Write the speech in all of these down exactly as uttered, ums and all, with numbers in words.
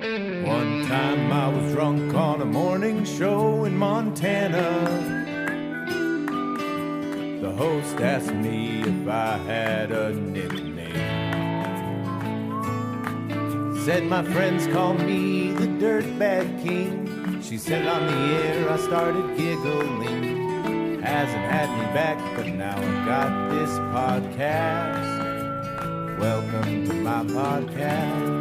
One time I was drunk on a morning show in Montana. The host asked me if I had a nickname. Said my friends call me the Dirtbag King. She said on the air I started giggling. Hasn't had me back, but now I've got this podcast. Welcome to my podcast.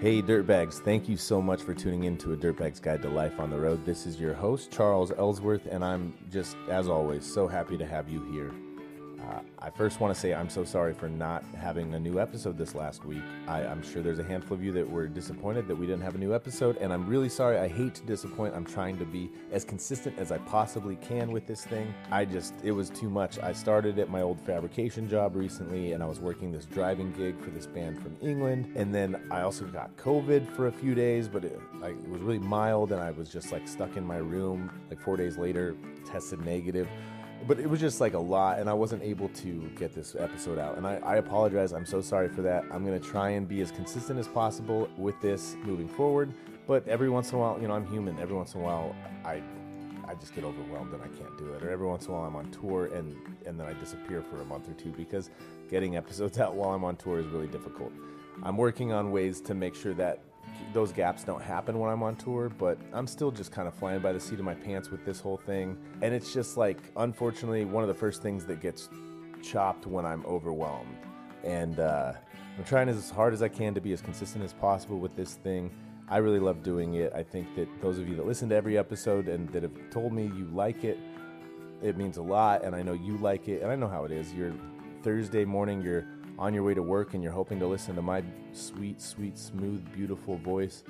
Hey, Dirtbags. Thank you so much for tuning in to A Dirtbag's Guide to Life on the Road. This is your host, Charles Ellsworth, and I'm just, as always, so happy to have you here. Uh, I first want to say I'm so sorry for not having a new episode this last week. I, I'm sure there's a handful of you that were disappointed that we didn't have a new episode, and I'm really sorry. I hate to disappoint. I'm trying to be as consistent as I possibly can with this thing. I just, it was too much. I started at my old fabrication job recently, and I was working this driving gig for this band from England, and then I also got COVID for a few days, but it, like, it was really mild, and I was just like stuck in my room. Like four days later, tested negative. But it was just like a lot, and I wasn't able to get this episode out. And I, I apologize. I'm so sorry for that. I'm going to try and be as consistent as possible with this moving forward. But every once in a while, you know, I'm human. Every once in a while, I I just get overwhelmed and I can't do it. Or every once in a while, I'm on tour, and, and then I disappear for a month or two because getting episodes out while I'm on tour is really difficult. I'm working on ways to make sure that those gaps don't happen when I'm on tour, but I'm still just kind of flying by the seat of my pants with this whole thing. And it's just like, unfortunately, one of the first things that gets chopped when I'm overwhelmed. And uh, I'm trying as hard as I can to be as consistent as possible with this thing. I really love doing it. I think that those of you that listen to every episode and that have told me you like it, it means a lot. And I know you like it. And I know how it is. You're Thursday morning, you're on your way to work and you're hoping to listen to my sweet, sweet, smooth, beautiful voice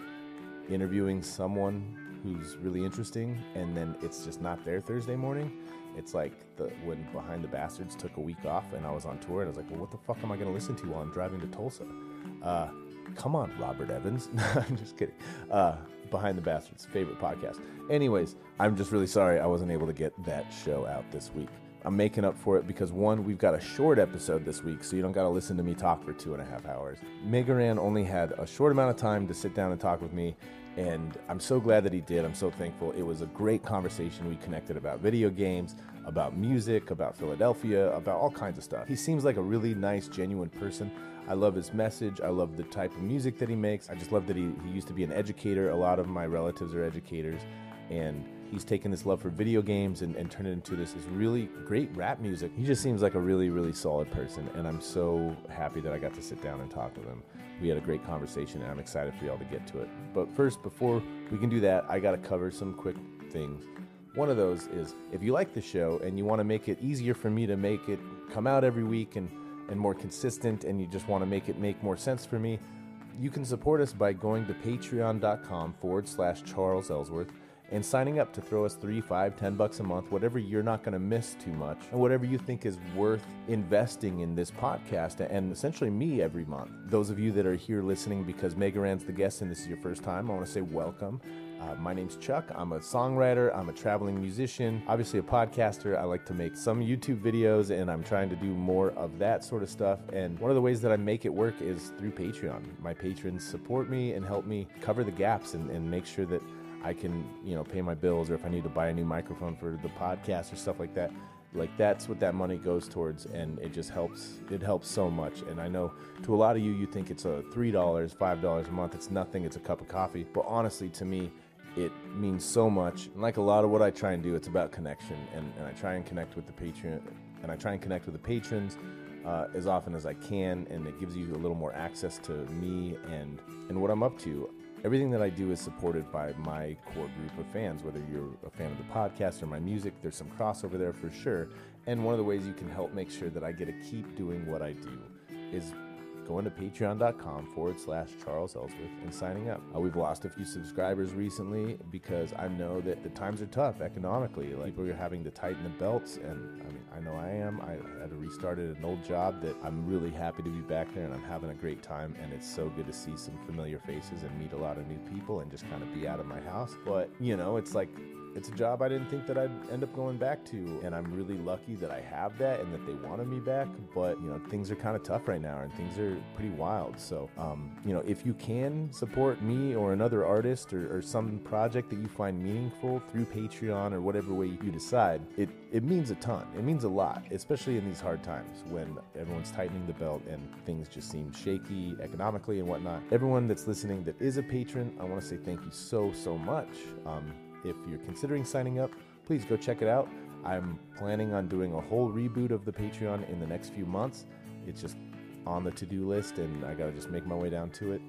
interviewing someone who's really interesting, and then it's just not there Thursday morning. It's like the when Behind the Bastards took a week off and I was on tour and I was like, well, what the fuck am I going to listen to while I'm driving to Tulsa? Uh, come on, Robert Evans. No, I'm just kidding. Uh, Behind the Bastards, favorite podcast. Anyways, I'm just really sorry I wasn't able to get that show out this week. I'm making up for it because, one, we've got a short episode this week, so you don't got to listen to me talk for two and a half hours. Mega Ran only had a short amount of time to sit down and talk with me, and I'm so glad that he did. I'm so thankful. It was a great conversation. We connected about video games, about music, about Philadelphia, about all kinds of stuff. He seems like a really nice, genuine person. I love his message. I love the type of music that he makes. I just love that he, he used to be an educator. A lot of my relatives are educators, and he's taken this love for video games and, and turned it into this, this really great rap music. He just seems like a really, really solid person, and I'm so happy that I got to sit down and talk with him. We had a great conversation, and I'm excited for y'all to get to it. But first, before we can do that, I got to cover some quick things. One of those is, if you like the show and you want to make it easier for me to make it come out every week and, and more consistent, and you just want to make it make more sense for me, you can support us by going to patreon.com forward slash Charles Ellsworth, and signing up to throw us three, five, ten bucks a month, whatever you're not going to miss too much, and whatever you think is worth investing in this podcast, and essentially me every month. Those of you that are here listening because Mega Ran's the guest and this is your first time, I want to say welcome. Uh, my name's Chuck. I'm a songwriter. I'm a traveling musician, obviously a podcaster. I like to make some YouTube videos, and I'm trying to do more of that sort of stuff. And one of the ways that I make it work is through Patreon. My patrons support me and help me cover the gaps and, and make sure that I can, you know, pay my bills, or if I need to buy a new microphone for the podcast or stuff like that, like that's what that money goes towards, and it just helps. It helps so much, and I know to a lot of you, you think it's a three dollars, five dollars a month. It's nothing. It's a cup of coffee, but honestly, to me, it means so much. And like a lot of what I try and do, it's about connection, and, and I try and connect with the Patreon, and I try and connect with the patrons Uh, as often as I can, and it gives you a little more access to me and and what I'm up to. Everything that I do is supported by my core group of fans, whether you're a fan of the podcast or my music. There's some crossover there for sure. And one of the ways you can help make sure that I get to keep doing what I do is going to patreon.com forward slash Charles Ellsworth and signing up. Uh, we've lost a few subscribers recently because I know that the times are tough economically. Like, people are having to tighten the belts, and I mean, I know I am. I had restarted an old job that I'm really happy to be back there, and I'm having a great time, and it's so good to see some familiar faces and meet a lot of new people and just kind of be out of my house. But, you know, it's like It's a job I didn't think that I'd end up going back to, and I'm really lucky that I have that and that they wanted me back. But, you know, things are kind of tough right now, and things are pretty wild. So, um, you know, if you can support me or another artist or, or some project that you find meaningful through Patreon or whatever way you decide, it, it means a ton. It means a lot, especially in these hard times when everyone's tightening the belt and things just seem shaky economically and whatnot. Everyone that's listening that is a patron, I want to say thank you so, so much. Um, If you're considering signing up, please go check it out. I'm planning on doing a whole reboot of the Patreon in the next few months. It's just on the to-do list, and I gotta just make my way down to it.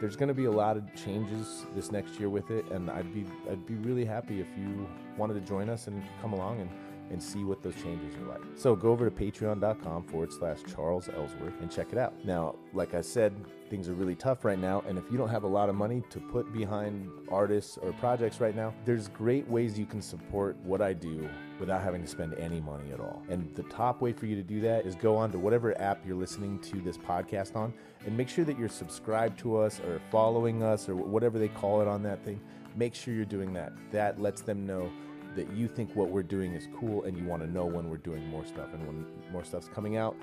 There's gonna be a lot of changes this next year with it, and I'd be I'd be really happy if you wanted to join us and come along and, and see what those changes are like. So go over to patreon.com forward slash Charles Ellsworth and check it out. Now, like I said, things are really tough right now, and if you don't have a lot of money to put behind artists or projects right now, there's great ways you can support what I do without having to spend any money at all. And the top way for you to do that is go on to whatever app you're listening to this podcast on and make sure that you're subscribed to us or following us or whatever they call it on that thing. Make sure you're doing that. That lets them know that you think what we're doing is cool and you want to know when we're doing more stuff and when more stuff's coming out,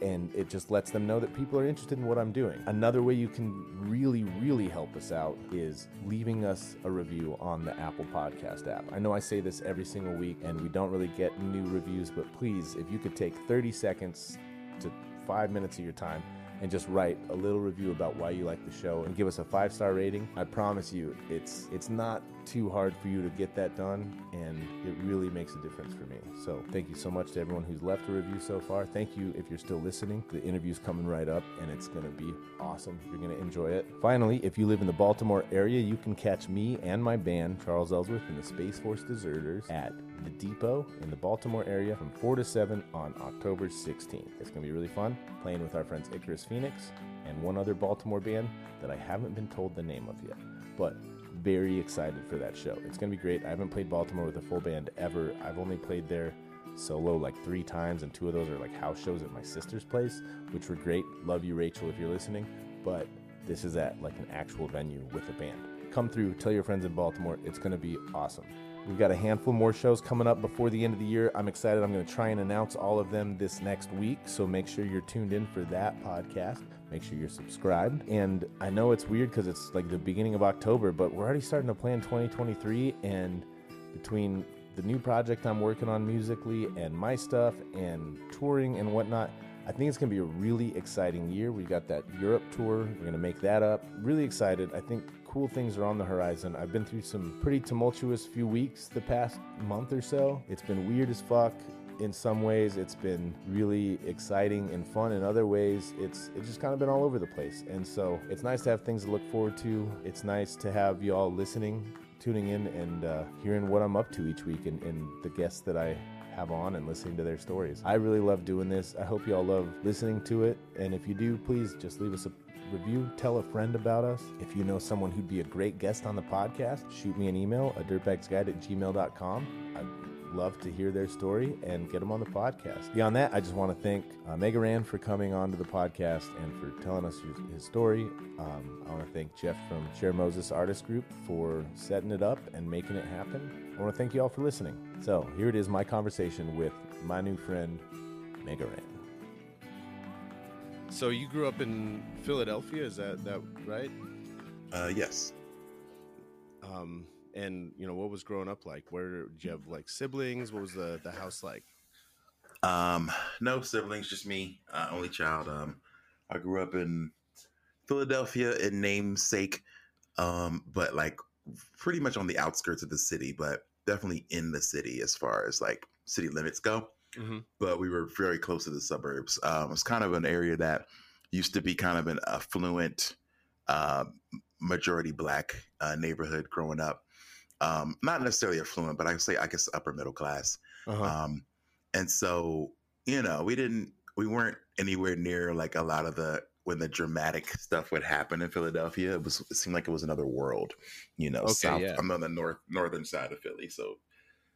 and it just lets them know that people are interested in what I'm doing. Another way you can really, really help us out is leaving us a review on the Apple Podcast app. I know I say this every single week and we don't really get new reviews, but please, if you could take thirty seconds to five minutes of your time and just write a little review about why you like the show and give us a five-star rating. I promise you, it's it's not too hard for you to get that done, and it really makes a difference for me. So thank you so much to everyone who's left a review so far. Thank you if you're still listening. The interview's coming right up, and it's going to be awesome. You're going to enjoy it. Finally, if you live in the Baltimore area, you can catch me and my band, Charles Ellsworth and the Space Force Deserters, at The Depot in the Baltimore area from four to seven on October sixteenth. It's going to be really fun, playing with our friends Icarus Phoenix and one other Baltimore band that I haven't been told the name of yet, but very excited for that show. It's going to be great. I haven't played Baltimore with a full band ever. I've only played there solo like three times, and two of those are like house shows at my sister's place, which were great. Love you, Rachel, if you're listening, but this is at like an actual venue with a band. Come through, tell your friends in Baltimore. It's going to be awesome. We've got a handful more shows coming up before the end of the year. I'm excited. I'm going to try and announce all of them this next week, so make sure you're tuned in for that podcast. Make sure you're subscribed. And I know it's weird because it's like the beginning of October, but we're already starting to plan twenty twenty-three, and between the new project I'm working on musically and my stuff and touring and whatnot, I think it's going to be a really exciting year. We got that Europe tour. We're going to make that up. Really excited. I think cool things are on the horizon. I've been through some pretty tumultuous few weeks the past month or so. It's been weird as fuck in some ways. It's been really exciting and fun in other ways. It's it's just kind of been all over the place. And so it's nice to have things to look forward to. It's nice to have y'all listening, tuning in, and uh, hearing what I'm up to each week and, and the guests that I have on and listening to their stories. I really love doing this. I hope y'all love listening to it. And if you do, please just leave us a review, tell a friend about us. If you know someone who'd be a great guest on the podcast, shoot me an email, a dirtbagsguide at gmail.com. I'd love to hear their story and get them on the podcast. Beyond that, I just want to thank uh, Mega Ran for coming on to the podcast and for telling us his, his story. Um, I want to thank Jeff from Cher Moses Artist Group for setting it up and making it happen. I want to thank you all for listening. So here it is, my conversation with my new friend, Mega Ran. So you grew up in Philadelphia, is that, that right? Uh, yes. Um, and, you know, what was growing up like? Where did you have, like, siblings? What was the, the house like? Um, no siblings, just me, uh, only child. Um, I grew up in Philadelphia in namesake, um, but, like, pretty much on the outskirts of the city, but definitely in the city as far as, like, city limits go. Mm-hmm. But we were very close to the suburbs. Um, it's kind of an area that used to be kind of an affluent, uh, majority black uh, neighborhood growing up. Um, not necessarily affluent, but I would say, I guess, upper middle class. Uh-huh. Um, and so, you know, we didn't, we weren't anywhere near like a lot of the, when the dramatic stuff would happen in Philadelphia, it was, it seemed like it was another world, you know, okay, south, yeah. I'm on the north, northern side of Philly. So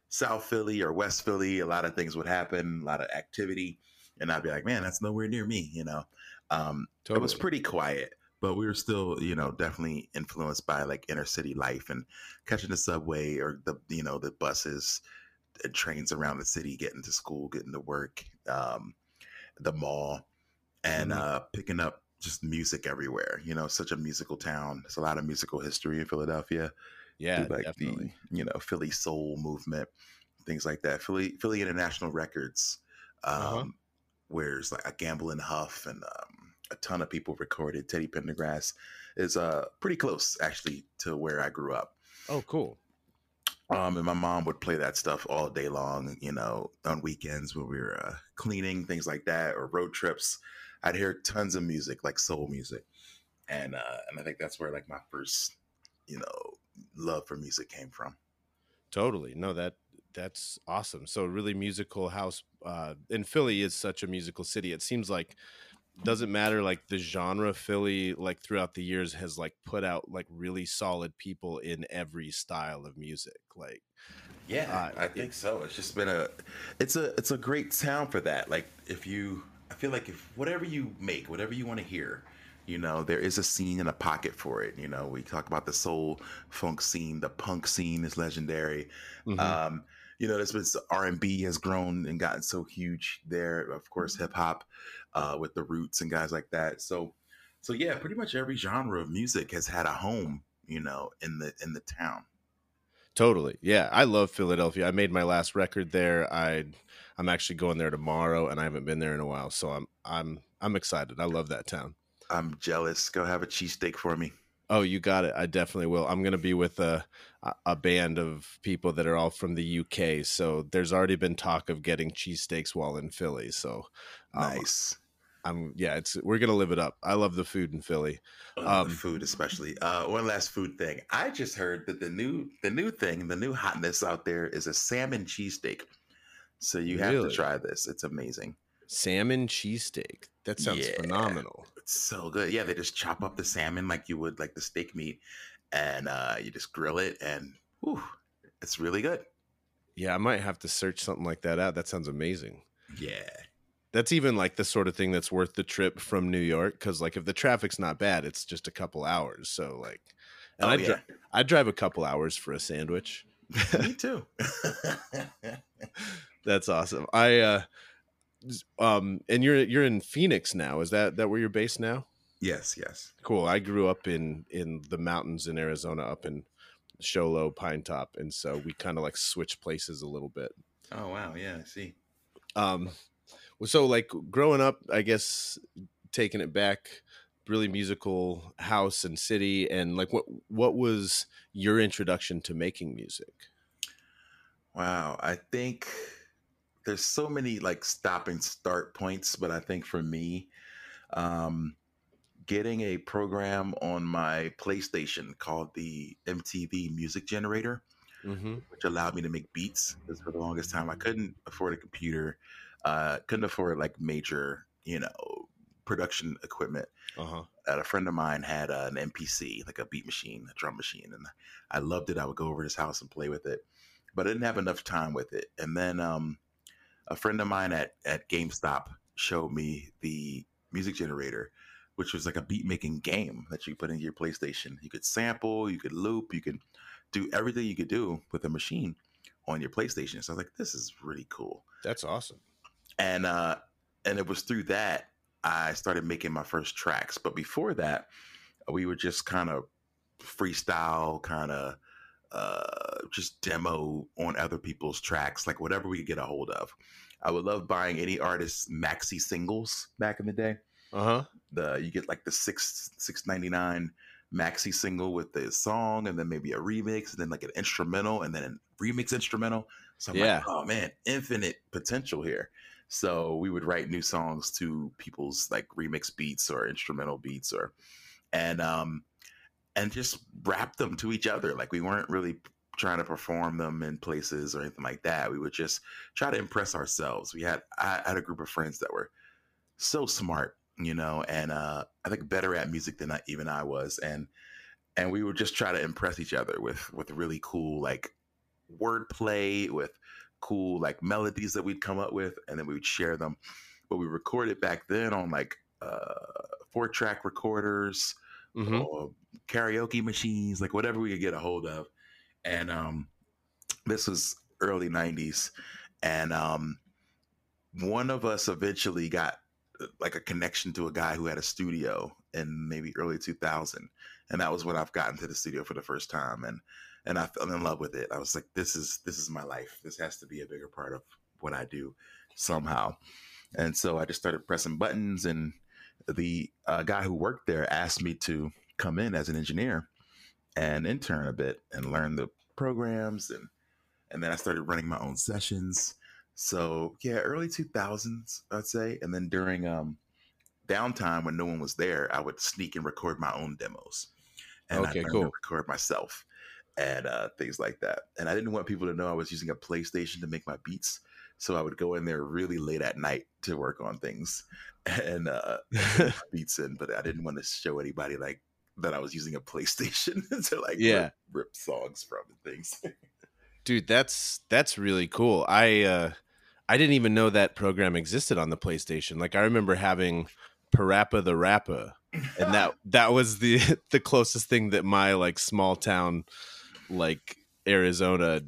South Philly or West Philly, a lot of things would happen, a lot of activity, and I'd be like, man, that's nowhere near me, you know. Um totally. It was pretty quiet, But we were still, you know, definitely influenced by like inner city life and catching the subway or the, you know, the buses and trains around the city, getting to school, getting to work, um, the mall, and uh, picking up just music everywhere. You know, such a musical town. There's a lot of musical history in Philadelphia. Yeah, like definitely. The, you know, Philly soul movement, things like that. Philly, Philly International Records, um, uh-huh. where's like a Gamble and Huff and um, a ton of people recorded. Teddy Pendergrass is uh, pretty close actually to where I grew up. Oh, cool. Um, and my mom would play that stuff all day long, you know, on weekends when we were uh, cleaning, things like that, or road trips. I'd hear tons of music, like soul music. And, uh, and I think that's where like my first, you know, love for music came from. Totally. No, that that's awesome. So really musical house, uh, and Philly is such a musical city. It seems like doesn't matter like the genre. Philly, like throughout the years, has like put out like really solid people in every style of music. Like, yeah, uh, I think so. It's just been a, it's a, it's a great town for that. Like if you, I feel like if whatever you make, whatever you want to hear, you know, there is a scene and a pocket for it. You know, we talk about the soul funk scene, the punk scene is legendary. Mm-hmm. Um, you know, this was R and B has grown and gotten so huge there. Of course, hip hop uh, with the Roots and guys like that. So, so yeah, pretty much every genre of music has had a home, you know, in the in the town. Totally. Yeah. I love Philadelphia. I made my last record there. I, I'm actually going there tomorrow and I haven't been there in a while. So I'm, I'm, I'm excited. I love that town. I'm jealous. Go have a cheesesteak for me. Oh, you got it. I definitely will. I'm going to be with a a band of people that are all from the U K. So there's already been talk of getting cheesesteaks while in Philly. So um, nice. I'm yeah, it's we're going to live it up. I love the food in Philly. Um, the food especially. Uh, one last food thing. I just heard that the new the new thing, the new hotness out there is a salmon cheesesteak. So you have really? to try this. It's amazing. Salmon cheesesteak. That sounds yeah. phenomenal. It's so good. Yeah, they just chop up the salmon like you would like the steak meat, and uh, you just grill it, and whew, it's really good. Yeah, I might have to search something like that out. That sounds amazing. Yeah. That's even like the sort of thing that's worth the trip from New York, because like if the traffic's not bad, it's just a couple hours. So like, and oh, I'd, yeah. dri- I'd drive a couple hours for a sandwich. Me too. That's awesome. I, uh, Um, and you're you're in Phoenix now. Is that, that where you're based now? Yes, yes. Cool. I grew up in, in the mountains in Arizona, up in Show Low, Pine Top, and so we kind of like switch places a little bit. Oh wow, yeah, I see. Um, so like growing up, I guess taking it back, really musical house and city, and like what what was your introduction to making music? Wow, I think. There's so many like stop and start points, but I think for me, um, getting a program on my PlayStation called the M T V Music Generator, mm-hmm. which allowed me to make beats. Because for the longest time, I couldn't afford a computer, uh, couldn't afford like major, you know, production equipment. Uh-huh. And a friend of mine had uh, an M P C, like a beat machine, a drum machine, and I loved it. I would go over to his house and play with it, but I didn't have enough time with it. And then, um, a friend of mine at, at GameStop showed me the music generator, which was like a beat making game that you put into your PlayStation. You could sample, you could loop, you could do everything you could do with a machine on your PlayStation. So I was like, this is really cool. That's awesome. And, uh, and it was through that I started making my first tracks. But before that, we would just kind of freestyle, kind of, uh just demo on other people's tracks, like whatever we could get a hold of. I would love buying any artist's maxi singles back in the day. Uh-huh. The you get like the six six ninety nine maxi single with the song, and then maybe a remix, and then like an instrumental, and then a remix instrumental. So I'm yeah. like, oh man, infinite potential here. So we would write new songs to people's like remix beats or instrumental beats, or and um and just rap them to each other. Like we weren't really trying to perform them in places or anything like that. We would just try to impress ourselves. We had, I had a group of friends that were so smart, you know, and uh, I think better at music than I, even I was. And, and we would just try to impress each other with, with really cool, like wordplay, with cool, like melodies that we'd come up with. And then we would share them, but we recorded back then on like uh, four track recorders, mm-hmm. or karaoke machines, like whatever we could get a hold of. And um, this was early nineties. And um, one of us eventually got like a connection to a guy who had a studio in maybe early two thousand. And that was when I've gotten to the studio for the first time. And and I fell in love with it. I was like, this is this is my life. This has to be a bigger part of what I do somehow. And so I just started pressing buttons. And the uh, guy who worked there asked me to come in as an engineer and intern a bit and learn the programs. And, and then I started running my own sessions. So yeah, early two thousands, I'd say. And then during um, downtime when no one was there, I would sneak and record my own demos. And okay, I learned cool. to record myself and uh, things like that. And I didn't want people to know I was using a PlayStation to make my beats. So I would go in there really late at night to work on things and uh, beats in, but I didn't want to show anybody like that I was using a PlayStation to like yeah. rip, rip songs from and things. Dude, that's that's really cool. I uh, I didn't even know that program existed on the PlayStation. Like I remember having Parappa the Rapper, and that that was the the closest thing that my like small town like Arizona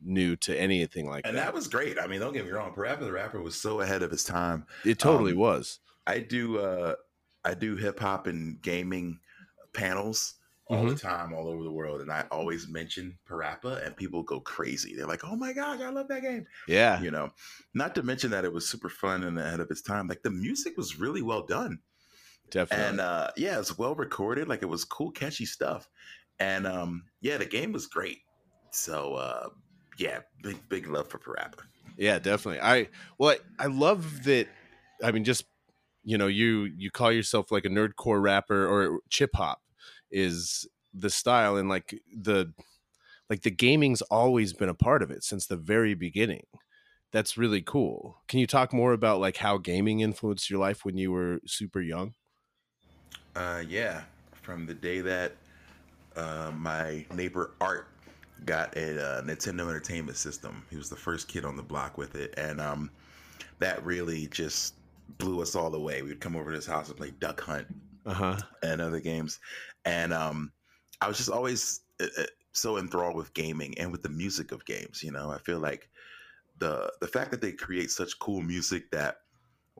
new to anything like and that. And that was great. I mean, don't get me wrong, Parappa the Rapper was so ahead of his time. It totally um, was. I do uh I do hip hop and gaming panels all mm-hmm. the time all over the world, and I always mention Parappa and people go crazy. They're like, "Oh my gosh, I love that game." Yeah. You know. Not to mention that it was super fun and ahead of its time. Like the music was really well done. Definitely. And uh yeah, it's well recorded, like it was cool, catchy stuff. And um yeah, the game was great. So uh yeah, big big love for Parappa. Yeah, definitely. I well, I, I love that. I mean, just you know, you you call yourself like a nerdcore rapper, or chip hop is the style, and like the like the gaming's always been a part of it since the very beginning. That's really cool. Can you talk more about like how gaming influenced your life when you were super young? Uh, yeah, from the day that uh, my neighbor Art got a uh, Nintendo Entertainment System. He was the first kid on the block with it, and um, that really just blew us all away. We would come over to his house and play Duck Hunt uh-huh. and other games, and um, I was just always uh, so enthralled with gaming and with the music of games. You know, I feel like the the fact that they create such cool music that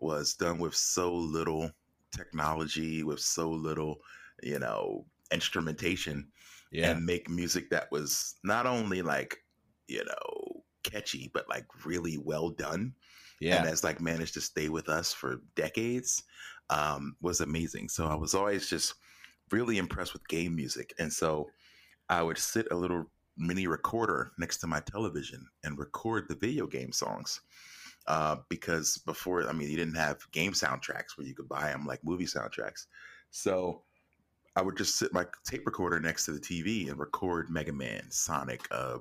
was done with so little technology, with so little, you know, instrumentation. Yeah. And make music that was not only like, you know, catchy, but like really well done. Yeah. And that's like managed to stay with us for decades um, was amazing. So I was always just really impressed with game music. And so I would sit a little mini recorder next to my television and record the video game songs. Uh, because before, I mean, you didn't have game soundtracks where you could buy them like movie soundtracks. So I would just sit my tape recorder next to the T V and record Mega Man, Sonic, uh,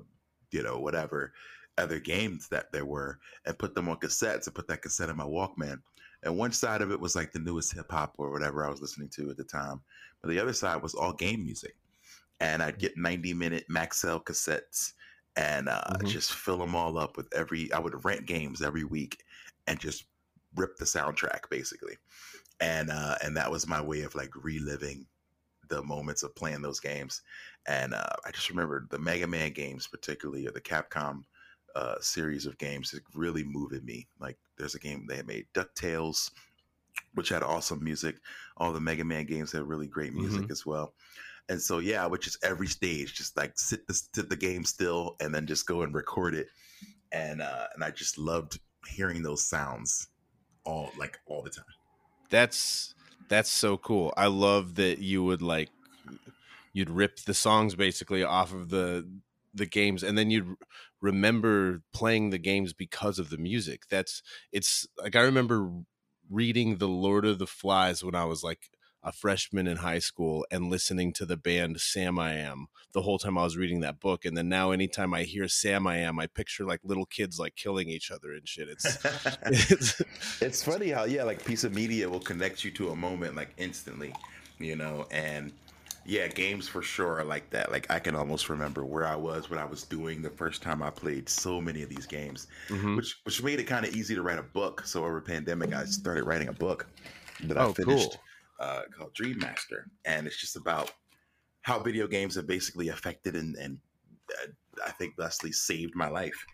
you know, whatever other games that there were, and put them on cassettes and put that cassette in my Walkman. And one side of it was like the newest hip hop or whatever I was listening to at the time. But the other side was all game music. And I'd get ninety minute Maxell cassettes and uh, mm-hmm. just fill them all up with every, I would rent games every week and just rip the soundtrack basically. And, uh, and that was my way of like reliving the moments of playing those games. And uh, I just remembered the Mega Man games particularly, or the Capcom uh, series of games that really moved me. Like there's a game they had made, DuckTales, which had awesome music. All the Mega Man games had really great music mm-hmm. as well. And so, yeah, I would just every stage, just like sit the, sit the game still and then just go and record it. And, uh, and I just loved hearing those sounds all like all the time. That's, That's so cool. I love that you would like you'd rip the songs basically off of the the games, and then you'd remember playing the games because of the music. That's it's like I remember reading The Lord of the Flies when I was like a freshman in high school and listening to the band Sam I Am the whole time I was reading that book. And then now anytime I hear Sam I Am, I picture like little kids like killing each other and shit. It's it's, it's funny how, yeah, like piece of media will connect you to a moment like instantly, you know? And yeah, games for sure are like that. Like I can almost remember where I was, what I was doing the first time I played so many of these games, mm-hmm. which, which made it kind of easy to write a book. So over pandemic, I started writing a book that oh, I finished. Cool. uh, called Dream Master, and it's just about how video games have basically affected and, and uh, I think Leslie saved my life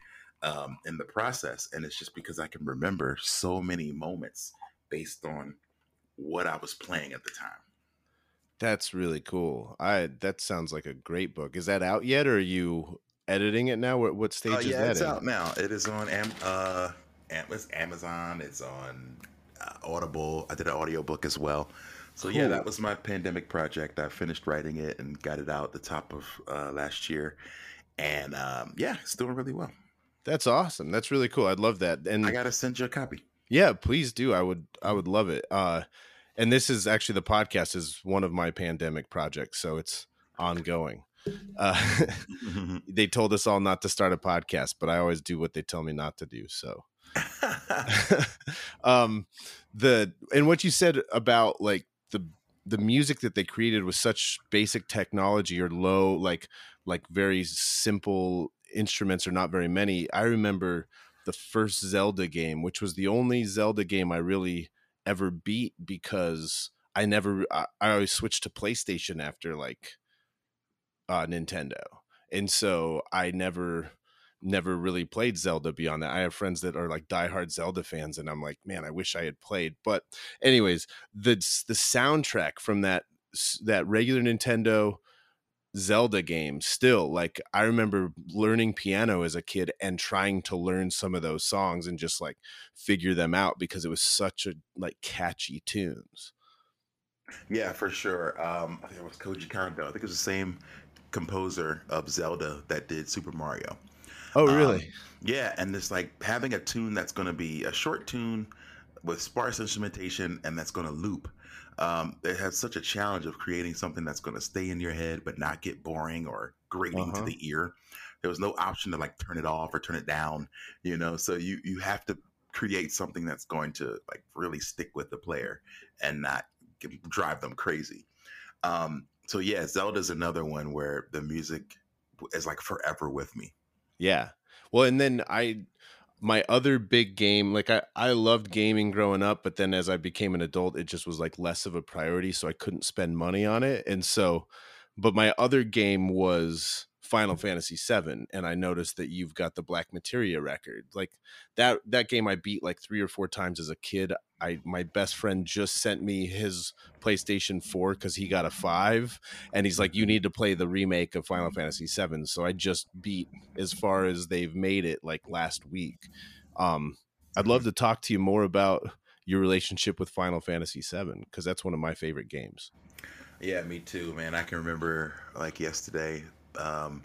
um, in the process. And it's just because I can remember so many moments based on what I was playing at the time. That's really cool. I that sounds like a great book. Is that out yet, or are you editing it now? What, what stage uh, yeah, is that? It's in? Out now. It is on Am- uh, it's Amazon. It's on uh, Audible. I did an audiobook as well. So cool. Yeah, that was my pandemic project. I finished writing it and got it out at the top of uh, last year, and um, yeah, it's doing really well. That's awesome. That's really cool. I'd love that. And I gotta send you a copy. Yeah, please do. I would. I would love it. Uh, and this is actually the podcast is one of my pandemic projects, so it's ongoing. Uh, they told us all not to start a podcast, but I always do what they tell me not to do. So, um, the and what you said about like the the music that they created was such basic technology or low, like like very simple instruments or not very many. I remember the first Zelda game, which was the only Zelda game I really ever beat because I never I, I always switched to PlayStation after like uh Nintendo, and so I never never really played Zelda beyond that. I have friends that are like diehard Zelda fans, and I'm like, man, I wish I had played. But anyways, the the soundtrack from that that regular Nintendo Zelda game, still, like, I remember learning piano as a kid and trying to learn some of those songs and just like figure them out because it was such a like catchy tunes. Yeah, for sure. Um, I think it was Koji Kondo. I think it was the same composer of Zelda that did Super Mario. Oh, really? Um, yeah. And it's like having a tune that's going to be a short tune with sparse instrumentation and that's going to loop. Um, it has such a challenge of creating something that's going to stay in your head but not get boring or grating uh-huh. to the ear. There was no option to like turn it off or turn it down, you know, so you, you have to create something that's going to like really stick with the player and not get, drive them crazy. Um, so, yeah, Zelda's another one where the music is like forever with me. Yeah. Well, and then I, my other big game, like I, I loved gaming growing up, but then as I became an adult, it just was like less of a priority. So I couldn't spend money on it. And so, but my other game was Final Fantasy seven. And I noticed that you've got the Black Materia record. Like that, that game I beat like three or four times as a kid. I, my best friend just sent me his PlayStation four because he got a five, and he's like, you need to play the remake of Final Fantasy seven. So I just beat as far as they've made it like last week. Um, I'd love to talk to you more about your relationship with Final Fantasy seven because that's one of my favorite games. Yeah, me too, man. I can remember like yesterday, um,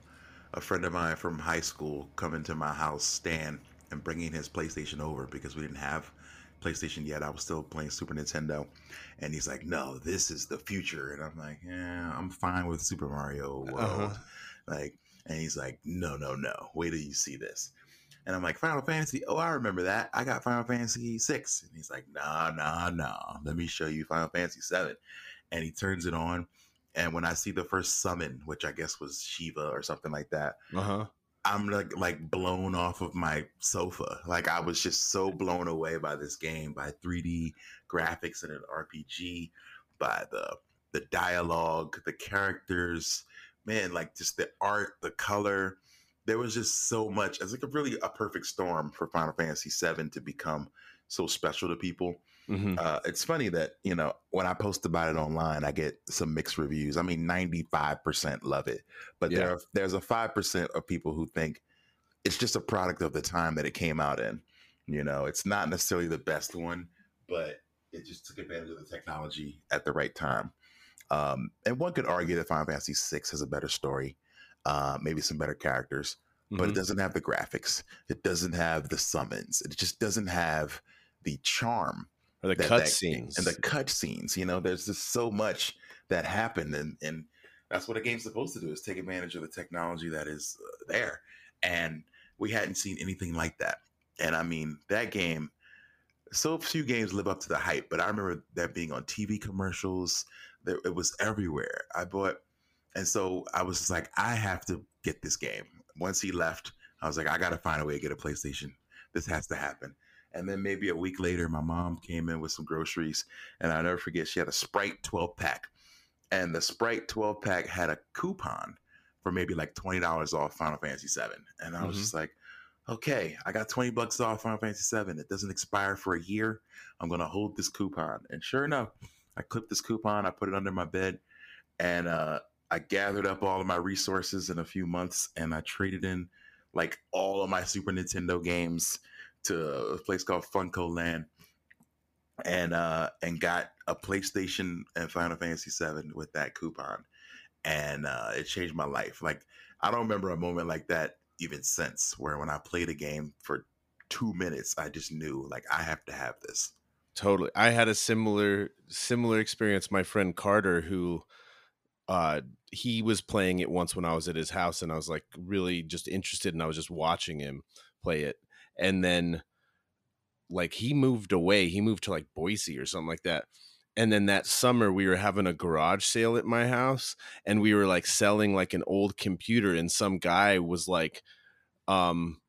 a friend of mine from high school coming to my house, Stan, and bringing his PlayStation over because we didn't have PlayStation yet. I was still playing Super Nintendo, and he's like, no, this is the future. And I'm like, yeah, I'm fine with Super Mario World. Uh-huh. Like, and he's like, no, no, no, wait till you see this. And I'm like, Final Fantasy? Oh, I remember that. I got Final Fantasy six. And he's like, nah, nah, nah, let me show you Final Fantasy seven. And he turns it on, and when I see the first summon, which I guess was Shiva or something like that, uh-huh, I'm like like blown off of my sofa. Like I was just so blown away by this game, by three D graphics in an R P G, by the the dialogue, the characters, man, like just the art, the color. There was just so much. It's like a really a perfect storm for Final Fantasy seven to become so special to people. Mm-hmm. Uh, it's funny that, you know, when I post about it online, I get some mixed reviews. I mean, ninety-five percent love it, but yeah. there are, there's a five percent of people who think it's just a product of the time that it came out in. You know, it's not necessarily the best one, but it just took advantage of the technology at the right time. Um, and one could argue that Final Fantasy six has a better story, uh, maybe some better characters, mm-hmm. but it doesn't have the graphics. It doesn't have the summons. It just doesn't have the charm. Or the cutscenes. And the cutscenes, you know, there's just so much that happened. And, and that's what a game's supposed to do, is take advantage of the technology that is uh, there. And we hadn't seen anything like that. And I mean, that game, so few games live up to the hype. But I remember that being on T V commercials. There, it was everywhere. I bought. And so I was just like, I have to get this game. Once he left, I was like, I got to find a way to get a PlayStation. This has to happen. And then maybe a week later, my mom came in with some groceries, and I'll never forget, she had a Sprite twelve pack. And the Sprite twelve pack had a coupon for maybe like twenty dollars off Final Fantasy seven. And I was mm-hmm. just like, okay, I got twenty bucks off Final Fantasy seven. It doesn't expire for a year. I'm going to hold this coupon. And sure enough, I clipped this coupon, I put it under my bed, and uh, I gathered up all of my resources in a few months, and I traded in like all of my Super Nintendo games to a place called Funko Land, and uh, and got a PlayStation and Final Fantasy seven with that coupon, and uh, it changed my life. Like, I don't remember a moment like that even since, where when I played a game for two minutes, I just knew, like, I have to have this. Totally. I had a similar similar experience. My friend Carter, who uh, he was playing it once when I was at his house, and I was like really just interested, and I was just watching him play it. And then, like, he moved away. He moved to, like, Boise or something like that. And then that summer, we were having a garage sale at my house. And we were, like, selling, like, an old computer. And some guy was like, um,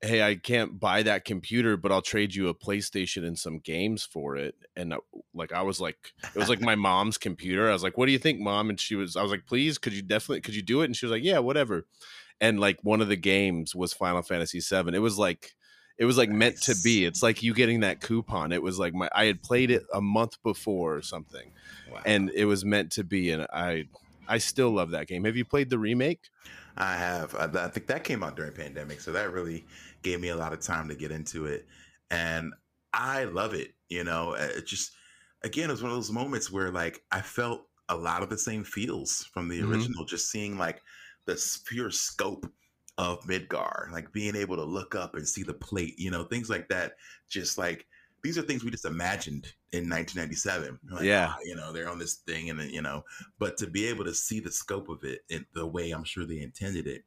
hey, I can't buy that computer, but I'll trade you a PlayStation and some games for it. And, uh, like, I was like, it was, like, my mom's computer. I was like, what do you think, Mom? And she was, I was like, please, could you definitely, could you do it? And she was like, yeah, whatever. And like one of the games was Final Fantasy seven. It was like, it was like nice. Meant to be. It's like you getting that coupon. It was like my, I had played it a month before or something, wow. and it was meant to be. And I, I still love that game. Have you played the remake? I have. I think that came out during pandemic, so that really gave me a lot of time to get into it, and I love it. You know, it just, again, it was one of those moments where, like, I felt a lot of the same feels from the original, mm-hmm. just seeing, like, the pure scope of Midgar, like being able to look up and see the plate, you know, things like that. Just like, these are things we just imagined in nineteen ninety-seven. Like, yeah. Oh, you know, they're on this thing, and then, you know, but to be able to see the scope of it in the way I'm sure they intended it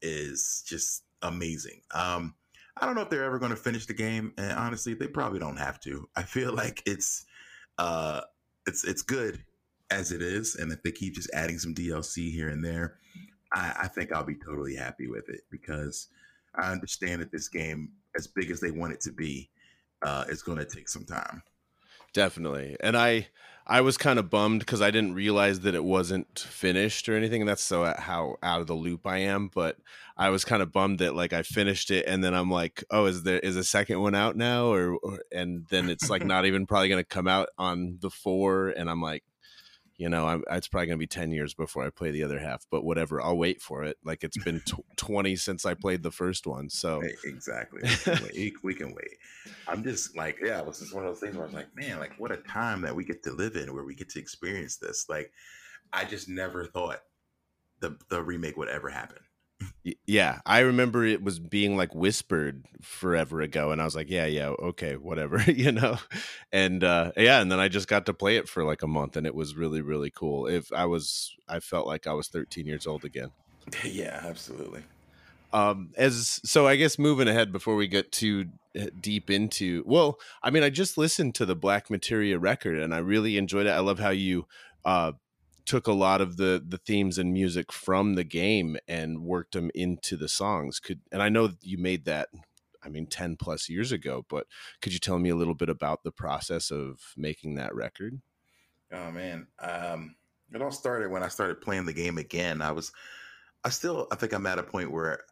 is just amazing. Um, I don't know if they're ever going to finish the game, and honestly, they probably don't have to. I feel like it's, uh, it's, it's good as it is. And if they keep just adding some D L C here and there, I, I think I'll be totally happy with it, because I understand that this game, as big as they want it to be, uh, is going to take some time. Definitely. And I I was kind of bummed because I didn't realize that it wasn't finished or anything. And that's so how out of the loop I am. But I was kind of bummed that, like, I finished it, and then I'm like, oh, is there is a second one out now? Or, or and then it's like not even probably going to come out on the four. And I'm like, you know, I'm, it's probably going to be ten years before I play the other half, but whatever, I'll wait for it. Like, it's been tw- twenty since I played the first one. So exactly. We can, wait. we can wait. I'm just like, yeah, it was just one of those things where I was like, man, like, what a time that we get to live in, where we get to experience this. Like, I just never thought the, the remake would ever happen. Yeah, I remember it was being, like, whispered forever ago, and I was like, yeah, yeah, okay, whatever, you know? And uh, yeah, and then I just got to play it for like a month, and it was really, really cool. If I was, I felt like I was thirteen years old again. Yeah, absolutely. Um, as so, I guess moving ahead before we get too deep into, well, I mean, I just listened to the Black Materia record, and I really enjoyed it. I love how you uh took a lot of the the themes and music from the game and worked them into the songs. Could, and I know you made that, I mean, ten plus years ago, but could you tell me a little bit about the process of making that record? Oh man, um, it all started when I started playing the game again. I was, I still, I think I'm at a point where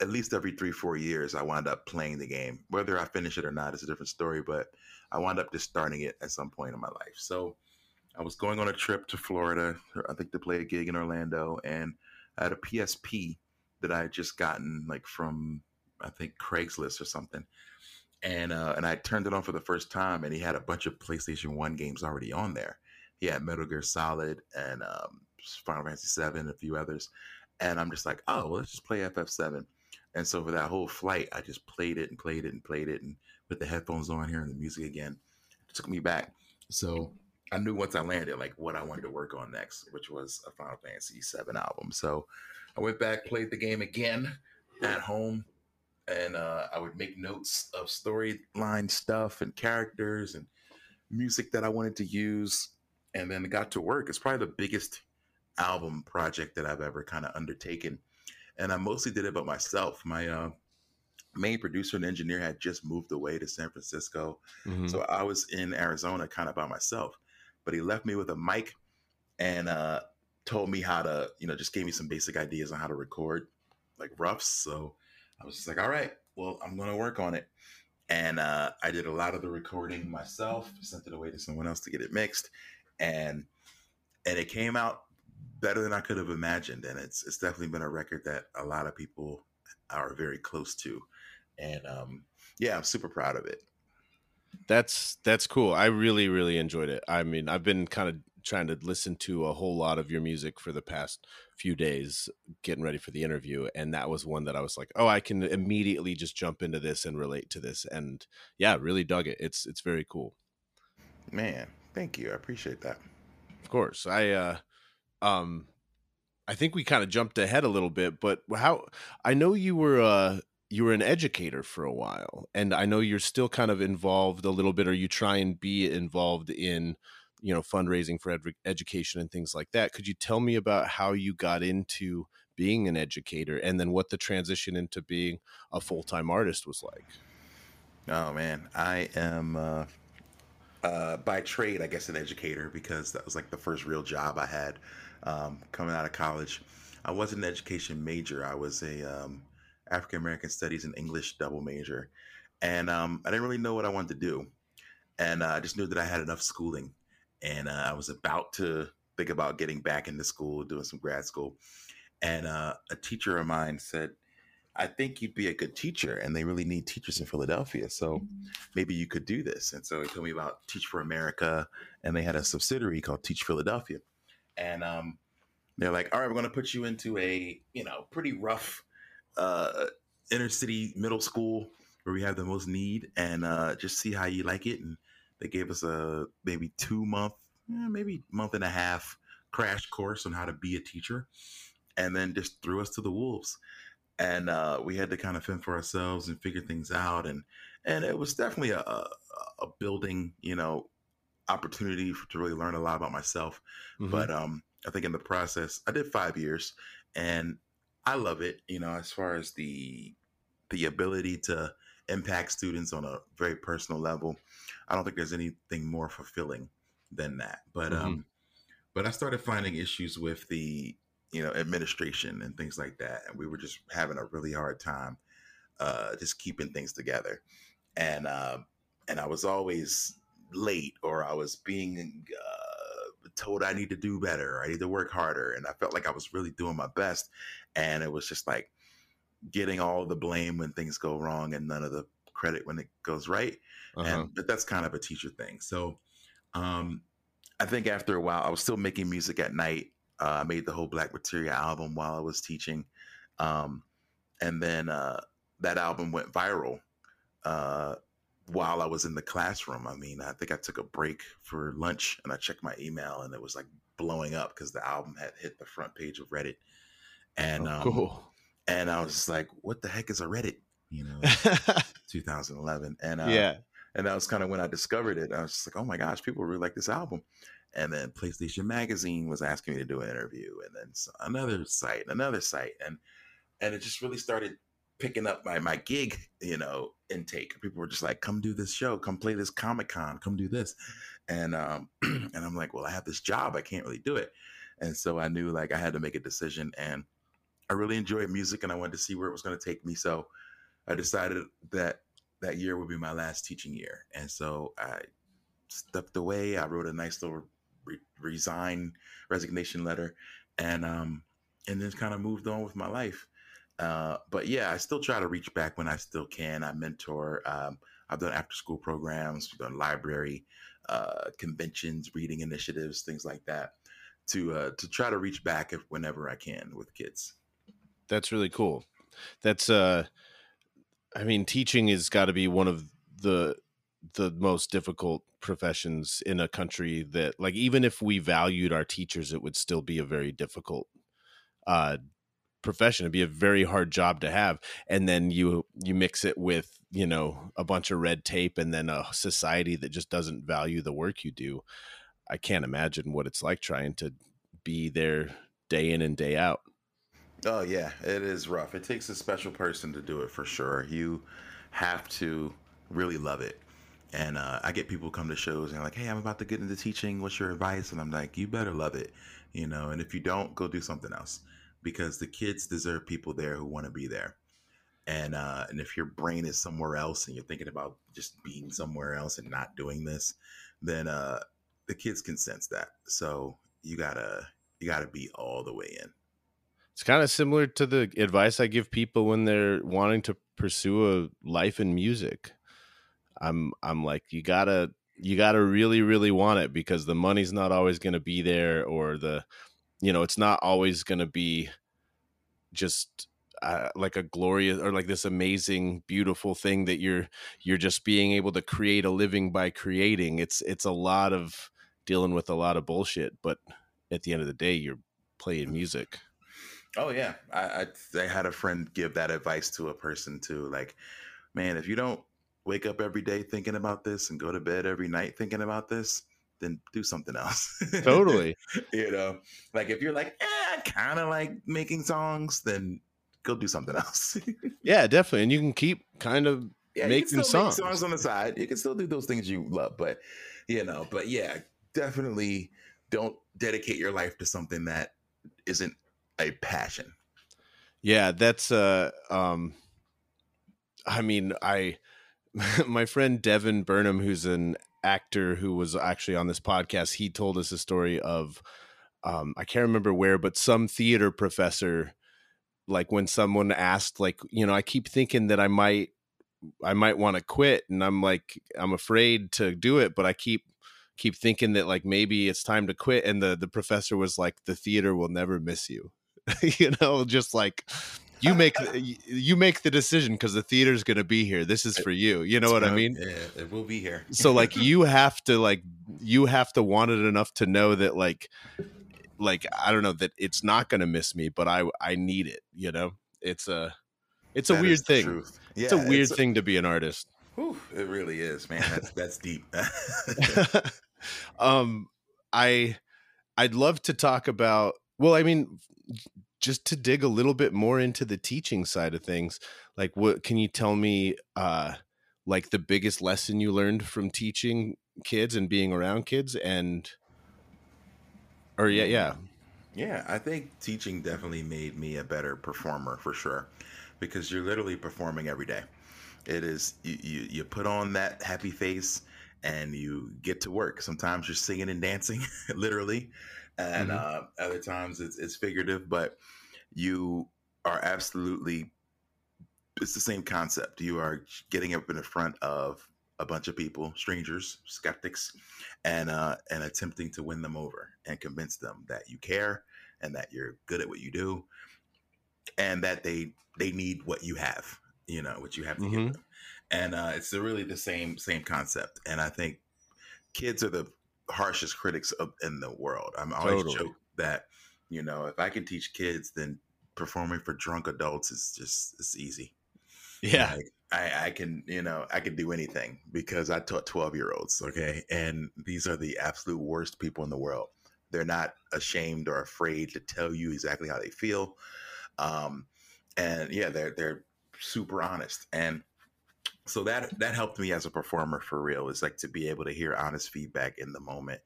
at least every three, four years, I wind up playing the game. Whether I finish it or not is a different story, but I wound up just starting it at some point in my life. So I was going on a trip to Florida, I think, to play a gig in Orlando, and I had a P S P that I had just gotten, like, from, I think, Craigslist or something. And uh, and I turned it on for the first time, and he had a bunch of PlayStation one games already on there. He had Metal Gear Solid and um, Final Fantasy seven and a few others. And I'm just like, oh, well, let's just play F F seven. And so for that whole flight, I just played it and played it and played it, and put the headphones on here and the music again. It took me back. So I knew once I landed, like, what I wanted to work on next, which was a Final Fantasy seven album. So I went back, played the game again at home, and uh, I would make notes of storyline stuff and characters and music that I wanted to use, and then got to work. It's probably the biggest album project that I've ever kind of undertaken, and I mostly did it by myself. My uh, main producer and engineer had just moved away to San Francisco. Mm-hmm. So I was in Arizona kind of by myself, but he left me with a mic and uh, told me how to, you know, just gave me some basic ideas on how to record, like roughs. So I was just like, all right, well, I'm going to work on it. And uh, I did a lot of the recording myself, sent it away to someone else to get it mixed. And and it came out better than I could have imagined. And it's it's definitely been a record that a lot of people are very close to. And um, yeah, I'm super proud of it. That's that's cool. I really, really enjoyed it. I mean, I've been kind of trying to listen to a whole lot of your music for the past few days, getting ready for the interview. And that was one that I was like, oh, I can immediately just jump into this and relate to this. And yeah, really dug it. It's, it's very cool, man. Thank you. I appreciate that. Of course. I, uh, um, I think we kind of jumped ahead a little bit, but how, I know you were, uh, you were an educator for a while, and I know you're still kind of involved a little bit, or you try and be involved in, you know, fundraising for ed- education and things like that. Could you tell me about how you got into being an educator, and then what the transition into being a full-time artist was like? Oh man, I am uh, uh, by trade, I guess, an educator, because that was like the first real job I had um, coming out of college. I wasn't an education major. I was a um, African American Studies and English double major, and um, I didn't really know what I wanted to do, and uh, I just knew that I had enough schooling. And uh, I was about to think about getting back into school, doing some grad school. And uh, a teacher of mine said, I think you'd be a good teacher, and they really need teachers in Philadelphia. So maybe you could do this. And so he told me about Teach for America, and they had a subsidiary called Teach Philadelphia. And um, they're like, all right, we're going to put you into a, you know, pretty rough uh, inner city middle school where we have the most need, and uh, just see how you like it. And they gave us a maybe two month, maybe month and a half crash course on how to be a teacher, and then just threw us to the wolves. And uh, we had to kind of fend for ourselves and figure things out. And and it was definitely a, a, a building, you know, opportunity for, to really learn a lot about myself. Mm-hmm. But um, I think in the process, I did five years, and I love it. You know, as far as the the ability to impact students on a very personal level, I don't think there's anything more fulfilling than that. But mm-hmm. um, but I started finding issues with the, you know, administration and things like that. And we were just having a really hard time uh, just keeping things together. And uh, and I was always late, or I was being uh, told I need to do better, or I need to work harder. And I felt like I was really doing my best. And it was just like getting all the blame when things go wrong and none of the credit when it goes right. Uh-huh. And but that's kind of a teacher thing. So um, I think after a while, I was still making music at night. Uh, I made the whole Black Materia album while I was teaching. Um, and then uh, that album went viral uh, while I was in the classroom. I mean, I think I took a break for lunch and I checked my email, and it was like blowing up because the album had hit the front page of Reddit. And oh, cool. Um, and I was just like, what the heck is a Reddit? You know, two thousand eleven. And uh, yeah. And that was kind of when I discovered it. I was just like, oh my gosh, people really like this album. And then PlayStation Magazine was asking me to do an interview, and then another site, another site. And and it just really started picking up my, my gig, you know, intake. People were just like, come do this show, come play this Comic-Con, come do this. And um, and I'm like, well, I have this job. I can't really do it. And so I knew like I had to make a decision, and I really enjoyed music, and I wanted to see where it was going to take me. So I decided that that year would be my last teaching year. And so I stepped away. I wrote a nice little re- resign resignation letter, and um, and then kind of moved on with my life. Uh, but yeah, I still try to reach back when I still can. I mentor. Um, I've done after school programs, done library uh, conventions, reading initiatives, things like that, to uh, to try to reach back if, whenever I can with kids. That's really cool. That's uh I mean, teaching has got to be one of the the most difficult professions in a country that, like, even if we valued our teachers, it would still be a very difficult uh, profession. It'd be a very hard job to have. And then you you mix it with, you know, a bunch of red tape, and then a society that just doesn't value the work you do. I can't imagine what it's like trying to be there day in and day out. Oh, yeah. It is rough. It takes a special person to do it for sure. You have to really love it. And uh, I get people come to shows and they're like, hey, I'm about to get into teaching. What's your advice? And I'm like, you better love it. You know, and if you don't, go do something else. Because the kids deserve people there who want to be there. And uh, and if your brain is somewhere else and you're thinking about just being somewhere else and not doing this, then uh, the kids can sense that. So you gotta you gotta be all the way in. It's kind of similar to the advice I give people when they're wanting to pursue a life in music. I'm I'm like, you gotta you gotta really, really want it, because the money's not always going to be there, or the, you know, it's not always going to be just Uh, like a glorious or like this amazing, beautiful thing that you're you're just being able to create a living by creating. It's it's a lot of dealing with a lot of bullshit, but at the end of the day, you're playing music. Oh yeah, I, I, I had a friend give that advice to a person too. Like, man, if you don't wake up every day thinking about this and go to bed every night thinking about this, then do something else. Totally. You know, like if you're like, eh, I kind of like making songs, then go do something else. Yeah, definitely. And you can keep kind of yeah, making songs. Make songs on the side. You can still do those things you love, but you know, but yeah, definitely don't dedicate your life to something that isn't a passion. Yeah, that's uh um I mean, I my friend Devin Burnham, who's an actor who was actually on this podcast, he told us a story of um I can't remember where, but some theater professor, like when someone asked, like, you know, I keep thinking that I might, I might want to quit, and I'm like, I'm afraid to do it, but I keep, keep thinking that like, maybe it's time to quit. And the, the professor was like, the theater will never miss you, you know, just like you make, you make the decision, because the theater's going to be here. This is for you. You know it's what gonna, I mean? Yeah, it will be here. So like, you have to like, you have to want it enough to know that like, like, I don't know that it's not going to miss me, but I, I need it. You know, it's a, it's a that weird thing. Truth. Yeah, it's a weird it's a, thing to be an artist. Whew, it really is, man. That's, that's deep. um, I, I'd love to talk about, well, I mean, just to dig a little bit more into the teaching side of things. Like, what can you tell me, uh, like the biggest lesson you learned from teaching kids and being around kids? And, Or yeah, yeah, yeah. I think teaching definitely made me a better performer for sure, because you're literally performing every day. It is you, you, you put on that happy face and you get to work. Sometimes you're singing and dancing, literally, and mm-hmm. uh, other times it's, it's figurative. But you are absolutely, it's the same concept. You are getting up in the front of a bunch of people, strangers, skeptics, and uh, and attempting to win them over and convince them that you care and that you're good at what you do, and that they they need what you have, you know, what you have to mm-hmm. give them. And uh, it's really the same same concept. And I think kids are the harshest critics of, in the world. I'm always totally. joke that, you know, if I can teach kids, then performing for drunk adults is just it's easy. Yeah. Like, I, I can, you know, I can do anything, because I taught twelve year olds. Okay. And these are the absolute worst people in the world. They're not ashamed or afraid to tell you exactly how they feel. Um, and yeah, they're, they're super honest. And so that, that helped me as a performer for real. It's like to be able to hear honest feedback in the moment.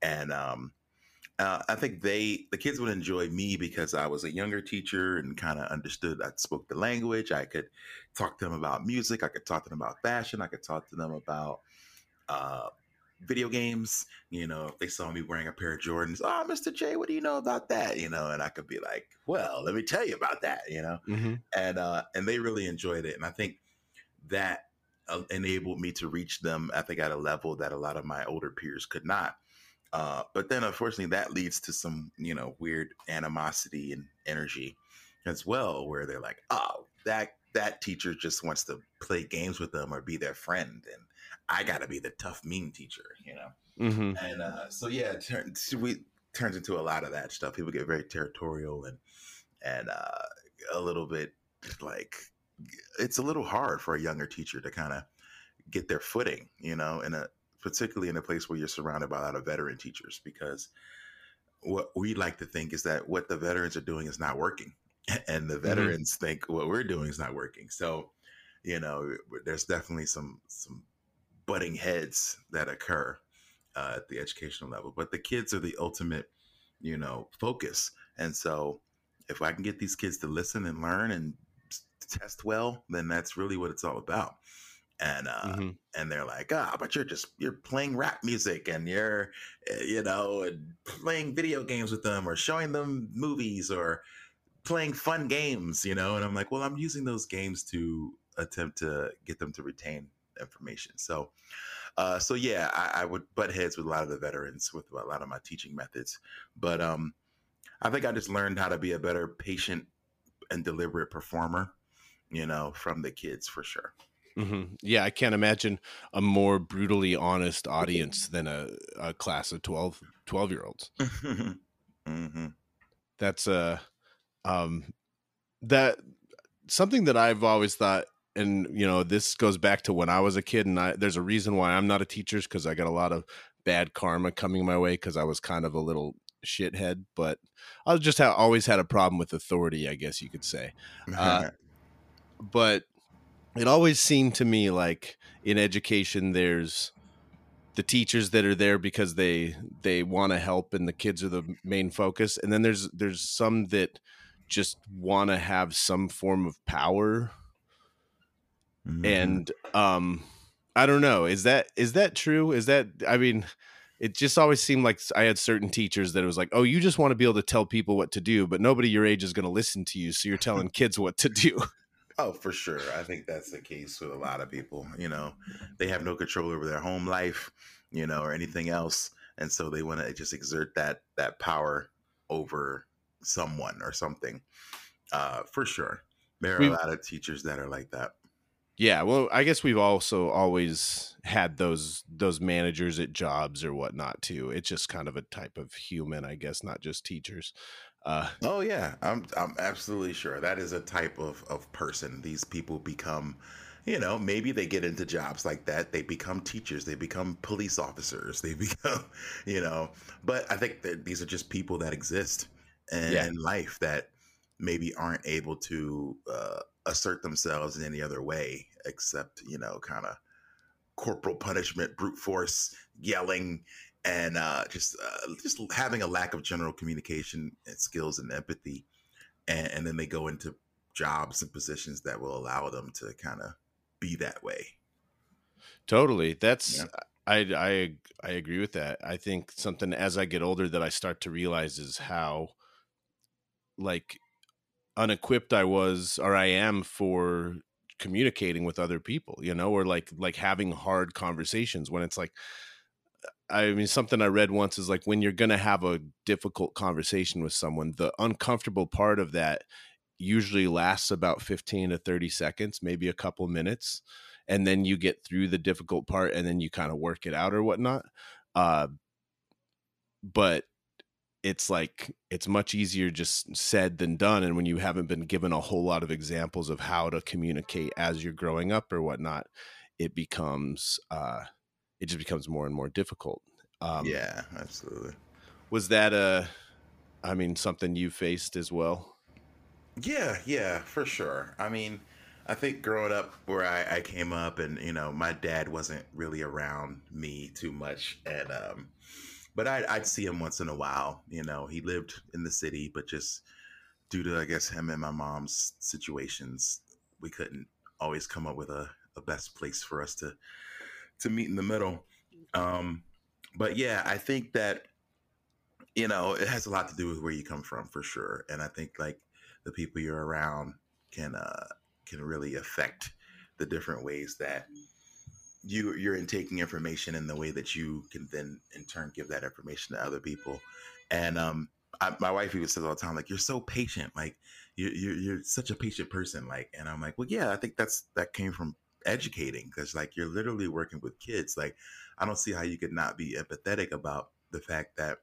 And, um, Uh, I think they, the kids would enjoy me, because I was a younger teacher and kind of understood. I spoke the language. I could talk to them about music. I could talk to them about fashion. I could talk to them about uh, video games. You know, if they saw me wearing a pair of Jordans, oh, Mister J, what do you know about that? You know, and I could be like, well, let me tell you about that, you know, mm-hmm. and uh, and they really enjoyed it. And I think that uh, enabled me to reach them, I think, at a level that a lot of my older peers could not. Uh, but then, unfortunately, that leads to some, you know, weird animosity and energy as well, where they're like, oh, that that teacher just wants to play games with them or be their friend. And I got to be the tough, mean teacher, you know. Mm-hmm. And uh, so, yeah, it turns, we, turns into a lot of that stuff. People get very territorial and and uh, a little bit like it's a little hard for a younger teacher to kind of get their footing, you know, in a particularly in a place where you're surrounded by a lot of veteran teachers, because what we like to think is that what the veterans are doing is not working. and the veterans mm-hmm. think what we're doing is not working. So, you know, there's definitely some some butting heads that occur uh, at the educational level, but the kids are the ultimate, you know, focus. And so if I can get these kids to listen and learn and test well, then that's really what it's all about. And uh, mm-hmm. and they're like, ah, oh, but you're just you're playing rap music and you're, you know, playing video games with them or showing them movies or playing fun games, you know. And I'm like, well, I'm using those games to attempt to get them to retain information. So, uh, so yeah, I, I would butt heads with a lot of the veterans with a lot of my teaching methods. But um, I think I just learned how to be a better patient and deliberate performer, you know, from the kids for sure. Mm-hmm. Yeah, I can't imagine a more brutally honest audience than a, a class of twelve, twelve year olds. mm-hmm. That's a, um, that something that I've always thought, and you know, this goes back to when I was a kid, and I, there's a reason why I'm not a teacher, because I got a lot of bad karma coming my way because I was kind of a little shithead, but I just ha- always had a problem with authority, I guess you could say. Uh, but it always seemed to me like in education, there's the teachers that are there because they they want to help and the kids are the main focus. And then there's there's some that just want to have some form of power. Mm-hmm. And um, I don't know, is that is that true? Is that, I mean, it just always seemed like I had certain teachers that it was like, oh, you just want to be able to tell people what to do, but nobody your age is going to listen to you. So you're telling kids what to do. Oh, for sure. I think that's the case with a lot of people. You know, they have no control over their home life, you know, or anything else. And so they want to just exert that that power over someone or something. Uh, for sure. There are we, a lot of teachers that are like that. Yeah. Well, I guess we've also always had those those managers at jobs or whatnot, too. It's just kind of a type of human, I guess, not just teachers. Uh, oh, yeah, I'm I'm absolutely sure that is a type of, of person. These people become, you know, maybe they get into jobs like that. They become teachers. They become police officers. They become, you know, but I think that these are just people that exist in, yeah. in life that maybe aren't able to uh, assert themselves in any other way except, you know, kind of corporal punishment, brute force, yelling. And uh, just uh, just having a lack of general communication and skills and empathy, and, and then they go into jobs and positions that will allow them to kind of be that way. Totally, that's yeah. I I I agree with that. I think something as I get older that I start to realize is how like unequipped I was or I am for communicating with other people, you know, or like like having hard conversations when it's like. I mean, something I read once is like when you're going to have a difficult conversation with someone, the uncomfortable part of that usually lasts about fifteen to thirty seconds, maybe a couple minutes. And then you get through the difficult part and then you kind of work it out or whatnot. Uh, but it's like it's much easier just said than done. And when you haven't been given a whole lot of examples of how to communicate as you're growing up or whatnot, it becomes uh, it just becomes more and more difficult. Um, yeah, absolutely. Was that a, I mean, something you faced as well? Yeah, yeah, for sure. I mean, I think growing up where I, I came up and, you know, my dad wasn't really around me too much. And, um, but I'd, I'd see him once in a while, you know, he lived in the city, but just due to, I guess, him and my mom's situations, we couldn't always come up with a, a best place for us to, to meet in the middle. Um, but yeah, I think that, you know, it has a lot to do with where you come from for sure. And I think like the people you're around can, uh, can really affect the different ways that you you're intaking information and the way that you can then in turn give that information to other people. And, um, I, my wife even says all the time, like, you're so patient. Like you, you, you're such a patient person. Like, and I'm like, well, yeah, I think that's, that came from educating, because like you're literally working with kids. Like I don't see how you could not be empathetic about the fact that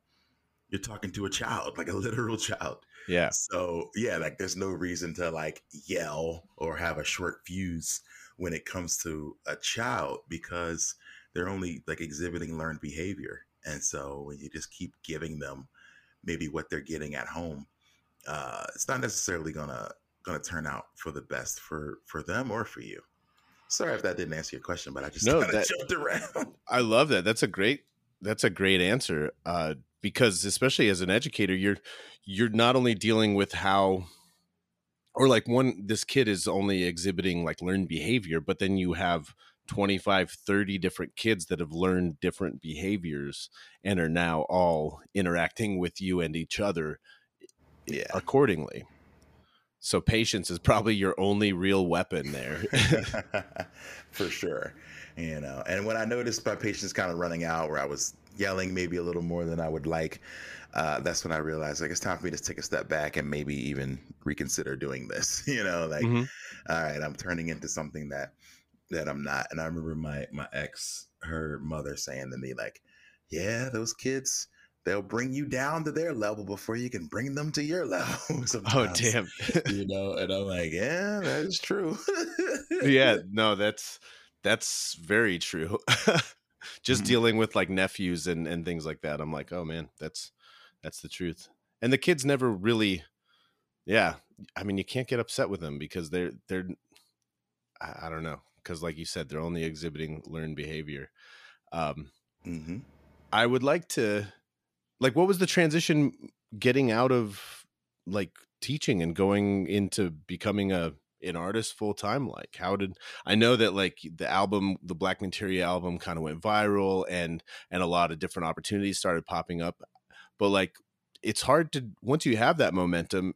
you're talking to a child, like a literal child. Yeah. So yeah, like there's no reason to like yell or have a short fuse when it comes to a child, because they're only like exhibiting learned behavior. And so when you just keep giving them maybe what they're getting at home, uh, it's not necessarily gonna gonna turn out for the best for for them or for you. Sorry if that didn't answer your question, but I just no, kind of jumped around. I love that. That's a great that's a great answer uh, because especially as an educator, you're you're not only dealing with how. Or like one, this kid is only exhibiting like learned behavior, but then you have twenty-five, thirty different kids that have learned different behaviors and are now all interacting with you and each other yeah. accordingly. So patience is probably your only real weapon there. For sure. You know, and when I noticed my patience kind of running out where I was yelling maybe a little more than I would like, Uh, that's when I realized, like, it's time for me to take a step back and maybe even reconsider doing this, you know, like, mm-hmm. all right, I'm turning into something that, that I'm not. And I remember my, my ex, her mother saying to me, like, yeah, those kids, they'll bring you down to their level before you can bring them to your level. Oh, damn. You know, and I'm like, yeah, that is true. Yeah, no, that's, that's very true. Just mm-hmm. dealing with like nephews and, and things like that. I'm like, oh man, that's, That's the truth. And the kids never really, yeah. I mean, you can't get upset with them because they're, they're, I, I don't know. Cause like you said, they're only exhibiting learned behavior. Um, mm-hmm. I would like to, like, what was the transition getting out of like teaching and going into becoming a, an artist full time? Like how did, I know that like the album, the Black Materia album kind of went viral and, and a lot of different opportunities started popping up. But like, it's hard to, once you have that momentum,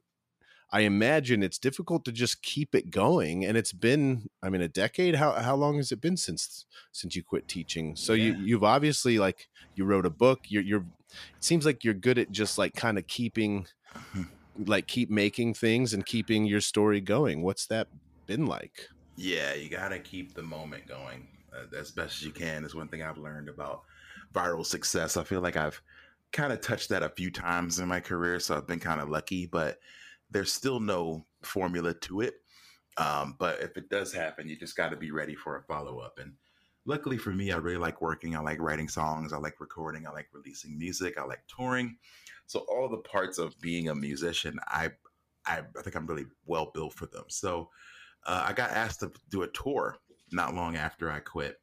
I imagine it's difficult to just keep it going. And it's been, I mean, a decade. How how long has it been since since you quit teaching? So yeah. you you've obviously like you wrote a book. You're you're. It seems like you're good at just like kind of keeping, like keep making things and keeping your story going. What's that been like? Yeah, you gotta keep the moment going uh, as best as you can. Is one thing I've learned about viral success. I feel like I've kind of touched that a few times in my career, so I've been kind of lucky, but there's still no formula to it. Um, but if it does happen, you just got to be ready for a follow-up. And luckily for me, I really like working. I like writing songs. I like recording. I like releasing music. I like touring. So all the parts of being a musician, I I, I think I'm really well built for them. So uh, I got asked to do a tour not long after I quit.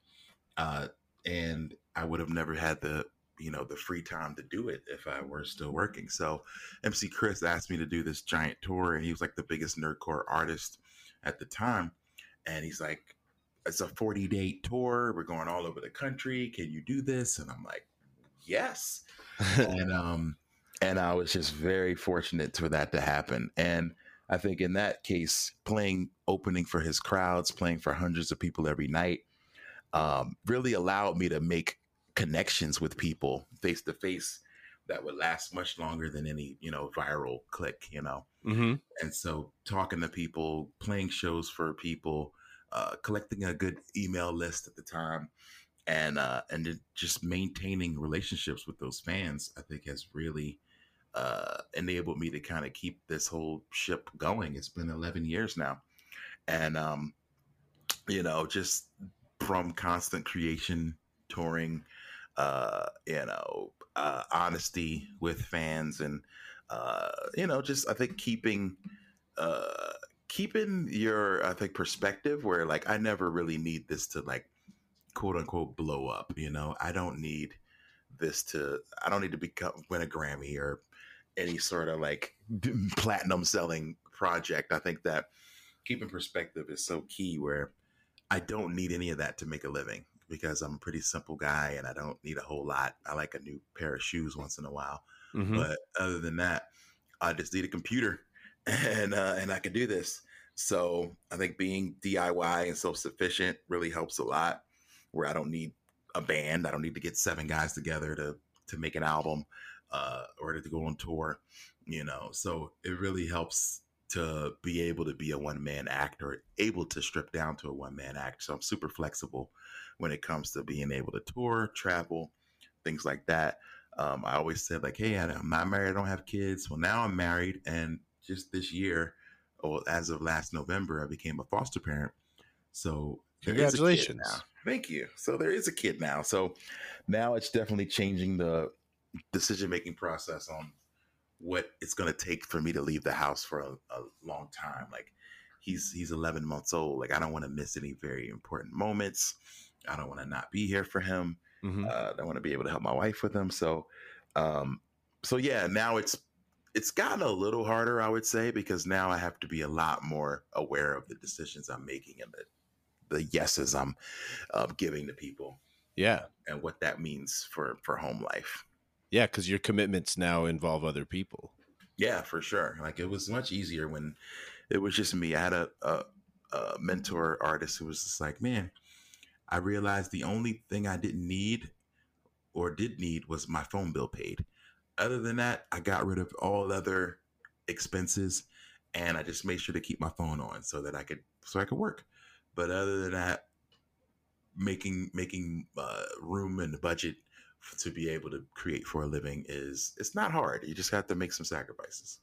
Uh, and I would have never had the you know, the free time to do it if I were still working. So M C Chris asked me to do this giant tour, and he was like the biggest nerdcore artist at the time. And he's like, it's a forty day tour. We're going all over the country. Can you do this? And I'm like, yes. and, um, and I was just very fortunate for that to happen. And I think in that case, playing, opening for his crowds, playing for hundreds of people every night, um, really allowed me to make connections with people face to face that would last much longer than any, you know, viral click, you know? Mm-hmm. And so talking to people, playing shows for people, uh, collecting a good email list at the time and, uh, and just maintaining relationships with those fans, I think has really, uh, enabled me to kind of keep this whole ship going. It's been eleven years now. And, um, you know, just from constant creation, touring, uh you know uh honesty with fans and uh you know just I think keeping uh keeping your I think perspective where like I never really need this to like quote unquote blow up, you know I don't need this to I don't need to become win a Grammy or any sort of like platinum selling project. I think that keeping perspective is so key where I don't need any of that to make a living, because I'm a pretty simple guy and I don't need a whole lot. I like a new pair of shoes once in a while. Mm-hmm. But other than that, I just need a computer and, uh, and I can do this. So I think being D I Y and self-sufficient really helps a lot where I don't need a band. I don't need to get seven guys together to, to make an album, uh, or to go on tour, you know? So it really helps to be able to be a one man act or able to strip down to a one man act. So I'm super flexible when it comes to being able to tour, travel, things like that. Um, I always said like, hey, I'm not married. I don't have kids. Well, now I'm married. And just this year, or as of last November, I became a foster parent. So congratulations. Now. Thank you. So there is a kid now. So now it's definitely changing the decision-making process on what it's going to take for me to leave the house for a, a long time. Like he's, he's eleven months old. Like I don't want to miss any very important moments. I don't want to not be here for him. Mm-hmm. Uh, I want to be able to help my wife with him. So, um, so yeah, now it's, it's gotten a little harder, I would say, because now I have to be a lot more aware of the decisions I'm making and the, the yeses I'm uh, giving to people. Yeah. And what that means for, for home life. Yeah, because your commitments now involve other people. Yeah, for sure. Like it was much easier when it was just me. I had a, a, a mentor artist who was just like, man, I realized the only thing I didn't need or did need was my phone bill paid. Other than that, I got rid of all other expenses and I just made sure to keep my phone on so that I could, so I could work. But other than that, making, making uh, room in the budget f- to be able to create for a living is, it's not hard. You just have to make some sacrifices.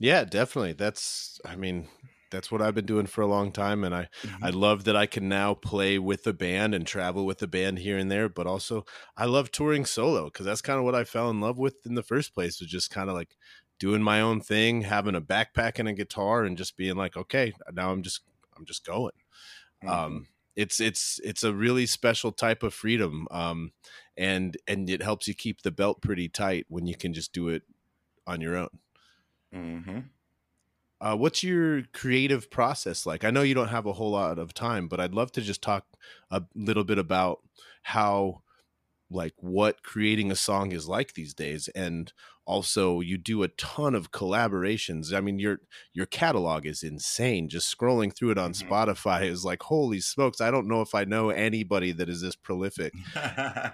Yeah, definitely. That's, I mean, that's what I've been doing for a long time. And I, mm-hmm. I love that I can now play with the band and travel with the band here and there. But also I love touring solo because that's kind of what I fell in love with in the first place, was just kind of like doing my own thing, having a backpack and a guitar and just being like, okay, now I'm just, I'm just going. Mm-hmm. Um, it's, it's, it's a really special type of freedom. Um, and, and it helps you keep the belt pretty tight when you can just do it on your own. Mm-hmm. Uh, what's your creative process like? I know you don't have a whole lot of time, but I'd love to just talk a little bit about how, like, what creating a song is like these days. And also you do a ton of collaborations. I mean, your, your catalog is insane. Just scrolling through it on mm-hmm. Spotify is like, holy smokes. I don't know if I know anybody that is this prolific.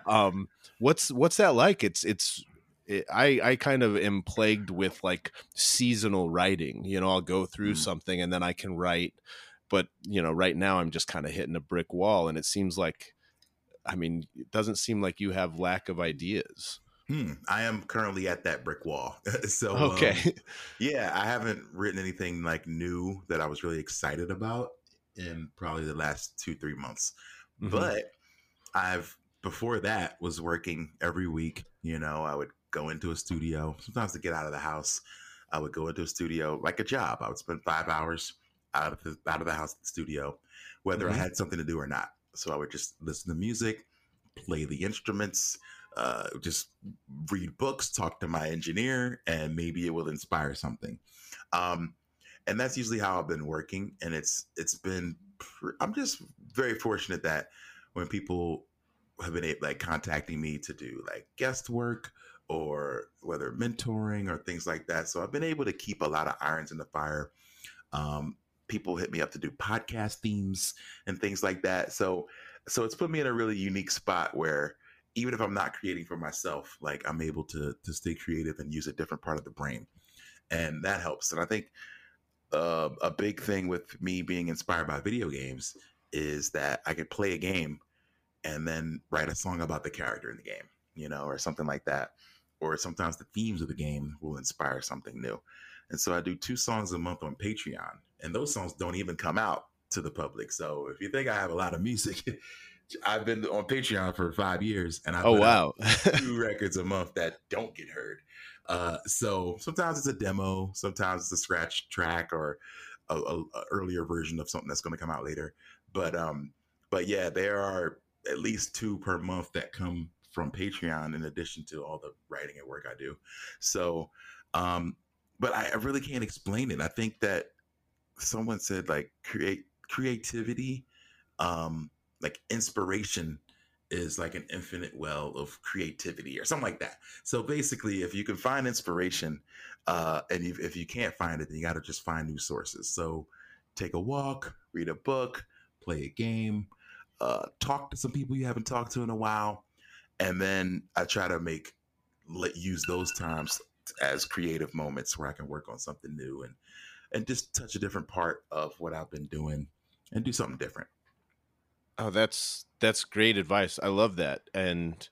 um, what's, what's that like? It's, it's, I, I kind of am plagued with like seasonal writing, you know, I'll go through mm. something and then I can write, but you know, right now I'm just kind of hitting a brick wall and it seems like, I mean, it doesn't seem like you have lack of ideas. Hmm. I am currently at that brick wall. so, okay. Um, yeah, I haven't written anything like new that I was really excited about in probably the last two, three months, mm-hmm. but I've, before that was working every week. You know, I would go into a studio. Sometimes to get out of the house, I would go into a studio like a job. I would spend five hours out of the, out of the house at the studio, whether mm-hmm. I had something to do or not. So I would just listen to music, play the instruments, uh, just read books, talk to my engineer, and maybe it will inspire something. Um, and that's usually how I've been working. And it's it's been pr- I'm just very fortunate that when people have been like contacting me to do like guest work, or whether mentoring or things like that. So I've been able to keep a lot of irons in the fire. Um, people hit me up to do podcast themes and things like that. So, so it's put me in a really unique spot where even if I'm not creating for myself, like I'm able to, to stay creative and use a different part of the brain. And that helps. And I think uh, a big thing with me being inspired by video games is that I could play a game and then write a song about the character in the game, you know, or something like that. Or sometimes the themes of the game will inspire something new. And so I do two songs a month on Patreon, and those songs don't even come out to the public. So if you think I have a lot of music, I've been on Patreon for five years and I oh, wow. two records a month that don't get heard. Uh, so sometimes it's a demo, sometimes it's a scratch track or a, a, a earlier version of something that's going to come out later. But, um, but yeah, there are at least two per month that come from Patreon in addition to all the writing and work I do. So, um, but I, I really can't explain it. I think that someone said like create creativity, um, like inspiration is like an infinite well of creativity or something like that. So basically if you can find inspiration, uh, and if, if you can't find it, then you got to just find new sources. So take a walk, read a book, play a game, uh, talk to some people you haven't talked to in a while. And then I try to make, let use those times as creative moments where I can work on something new and, and just touch a different part of what I've been doing and do something different. Oh, that's, that's great advice. I love that. And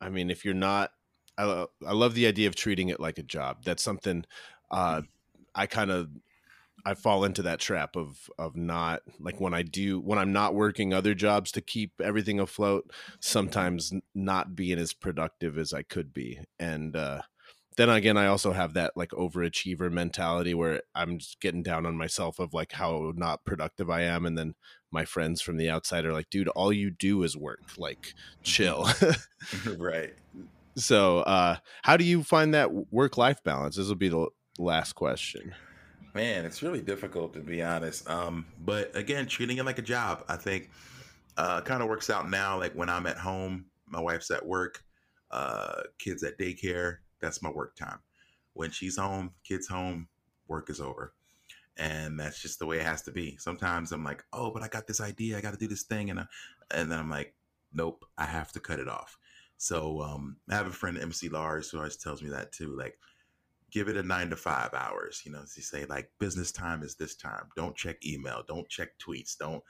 I mean, if you're not, I, I love the idea of treating it like a job. That's something uh, I kind of, I fall into that trap of, of not like when I do, when I'm not working other jobs to keep everything afloat, sometimes not being as productive as I could be. And, uh, then again, I also have that like overachiever mentality where I'm just getting down on myself of like how not productive I am. And then my friends from the outside are like, dude, all you do is work, like chill. Right. So uh, how do you find that work-life balance? This will be the last question. Man, it's really difficult, to be honest. Um, but again, treating it like a job, I think uh, kind of works out now. Like when I'm at home, my wife's at work, uh, kids at daycare. That's my work time. When she's home, kids home, work is over. And that's just the way it has to be. Sometimes I'm like, oh, but I got this idea. I got to do this thing. And, I, and then I'm like, nope, I have to cut it off. So um, I have a friend, M C Lars, who always tells me that too. Like, give it a nine to five hours. You know, as you say, like business time is this time. Don't check email. Don't check tweets. Don't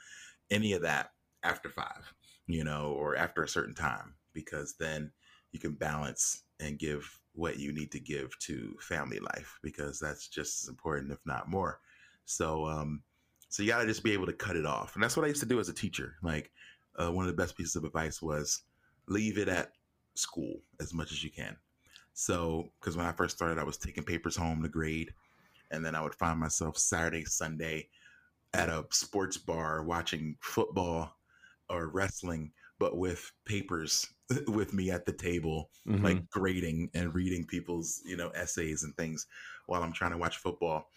any of that after five, you know, or after a certain time, because then you can balance and give what you need to give to family life, because that's just as important, if not more. So, um, so you got to just be able to cut it off. And that's what I used to do as a teacher. Like uh, one of the best pieces of advice was leave it at school as much as you can. So, because when I first started, I was taking papers home to grade, and then I would find myself Saturday, Sunday at a sports bar watching football or wrestling, but with papers with me at the table, mm-hmm. like grading and reading people's, you know, essays and things while I'm trying to watch football.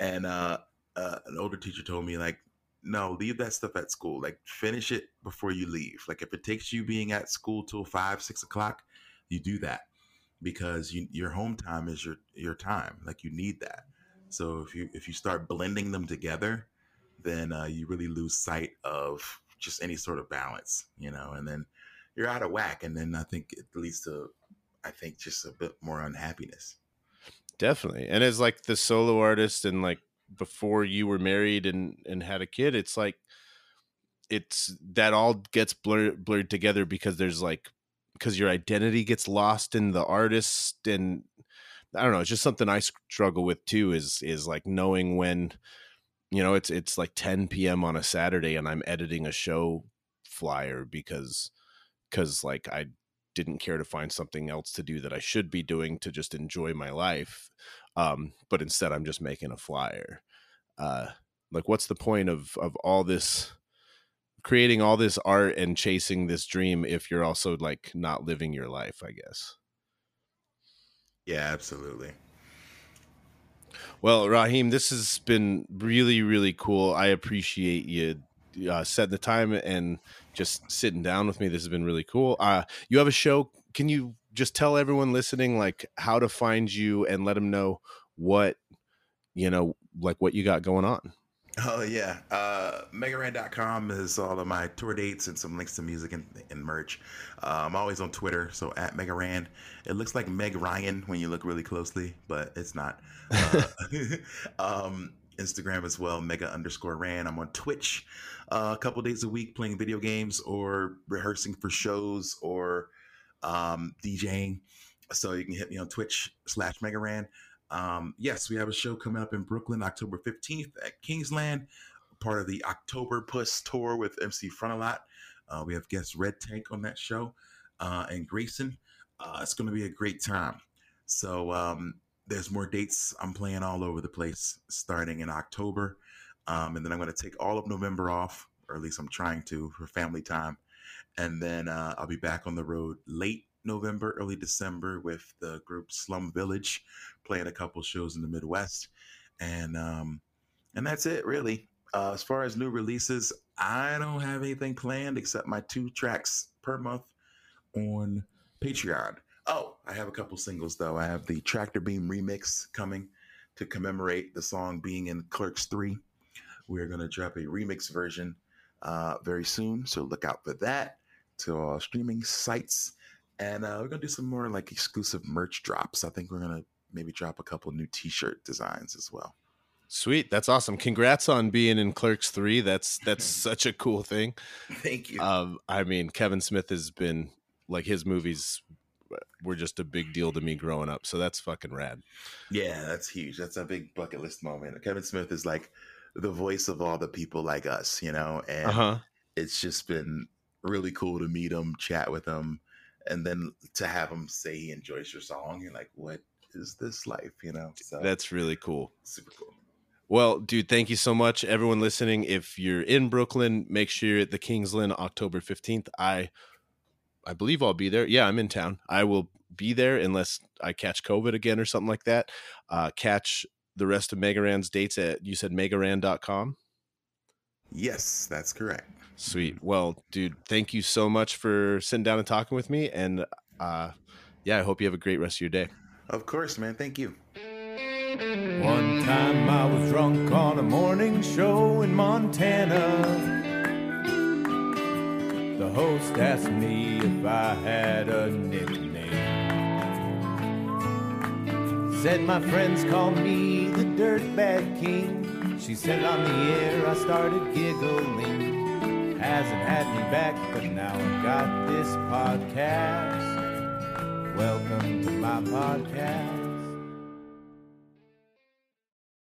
And uh, uh, an older teacher told me, like, no, leave that stuff at school. Like, finish it before you leave. Like, if it takes you being at school till five, six o'clock, you do that. Because you, your home time is your, your time. Like you need that. So if you if you start blending them together, then uh, you really lose sight of just any sort of balance, you know. And then you're out of whack. And then I think it leads to, I think, just a bit more unhappiness. Definitely. And as like the solo artist, and like before you were married and and had a kid, it's like it's that all gets blurred blurred together because there's like. Because your identity gets lost in the artist. And I don't know, it's just something I struggle with too, is, is like knowing when, you know, it's, it's like ten P M on a Saturday and I'm editing a show flyer because, cause like I didn't care to find something else to do that I should be doing to just enjoy my life. Um, but instead I'm just making a flyer. Uh, like what's the point of, of all this, creating all this art and chasing this dream if you're also like not living your life, I guess. Yeah, absolutely. Well, Raheem, this has been really, really cool. I appreciate you uh, setting the time and just sitting down with me. This has been really cool. Uh, you have a show. Can you just tell everyone listening, like how to find you and let them know what, you know, like what you got going on? Oh, yeah. Uh, Mega Ran dot com is all of my tour dates and some links to music and, and merch. Uh, I'm always on Twitter, so at Mega Ran. It looks like Meg Ryan when you look really closely, but it's not. Uh, um, Instagram as well, Mega underscore Ran. I'm on Twitch uh, a couple days a week playing video games or rehearsing for shows or um, DJing. So you can hit me on Twitch slash Mega Ran. Um, yes, we have a show coming up in Brooklyn, October fifteenth at Kingsland, part of the October Puss tour with M C Frontalot. Uh, we have guest Red Tank on that show, uh, and Grayson. Uh, it's going to be a great time. So, um, there's more dates. I'm playing all over the place starting in October. Um, and then I'm going to take all of November off, or at least I'm trying to, for family time. And then, uh, I'll be back on the road late November, early December with the group Slum Village, playing a couple shows in the Midwest, and um and that's it really. Uh, as far as new releases, I don't have anything planned except my two tracks per month on Patreon. Oh, I have a couple singles though. I have the Tractor Beam remix coming to commemorate the song being in Clerks three. We're gonna drop a remix version uh very soon, so look out for that to all streaming sites. And uh, we're going to do some more like exclusive merch drops. I think we're going to maybe drop a couple new t-shirt designs as well. Sweet. That's awesome. Congrats on being in Clerks three. That's that's such a cool thing. Thank you. Um, I mean, Kevin Smith has been like his movies were just a big deal to me growing up. So that's fucking rad. Yeah, that's huge. That's a big bucket list moment. Kevin Smith is like the voice of all the people like us, you know, and uh-huh. It's just been really cool to meet him, chat with him. And then to have him say he enjoys your song, you're like, what is this life, you know? So that's really cool. Super cool. Well, dude, thank you so much. Everyone listening, if you're in Brooklyn, make sure you're at the Kingsland October fifteenth. I I believe I'll be there. Yeah, I'm in town. I will be there unless I catch COVID again or something like that. Uh, catch the rest of Mega Ran's dates at, you said mega ran dot com? Yes, that's correct. Sweet. Well, dude, thank you so much for sitting down and talking with me. And uh, yeah, I hope you have a great rest of your day. Of course, man. Thank you. One time I was drunk on a morning show in Montana. The host asked me if I had a nickname. Said my friends call me the Dirtbag King. She said on the air I started giggling. Hasn't had me back, but now I've got this podcast. Welcome to my podcast.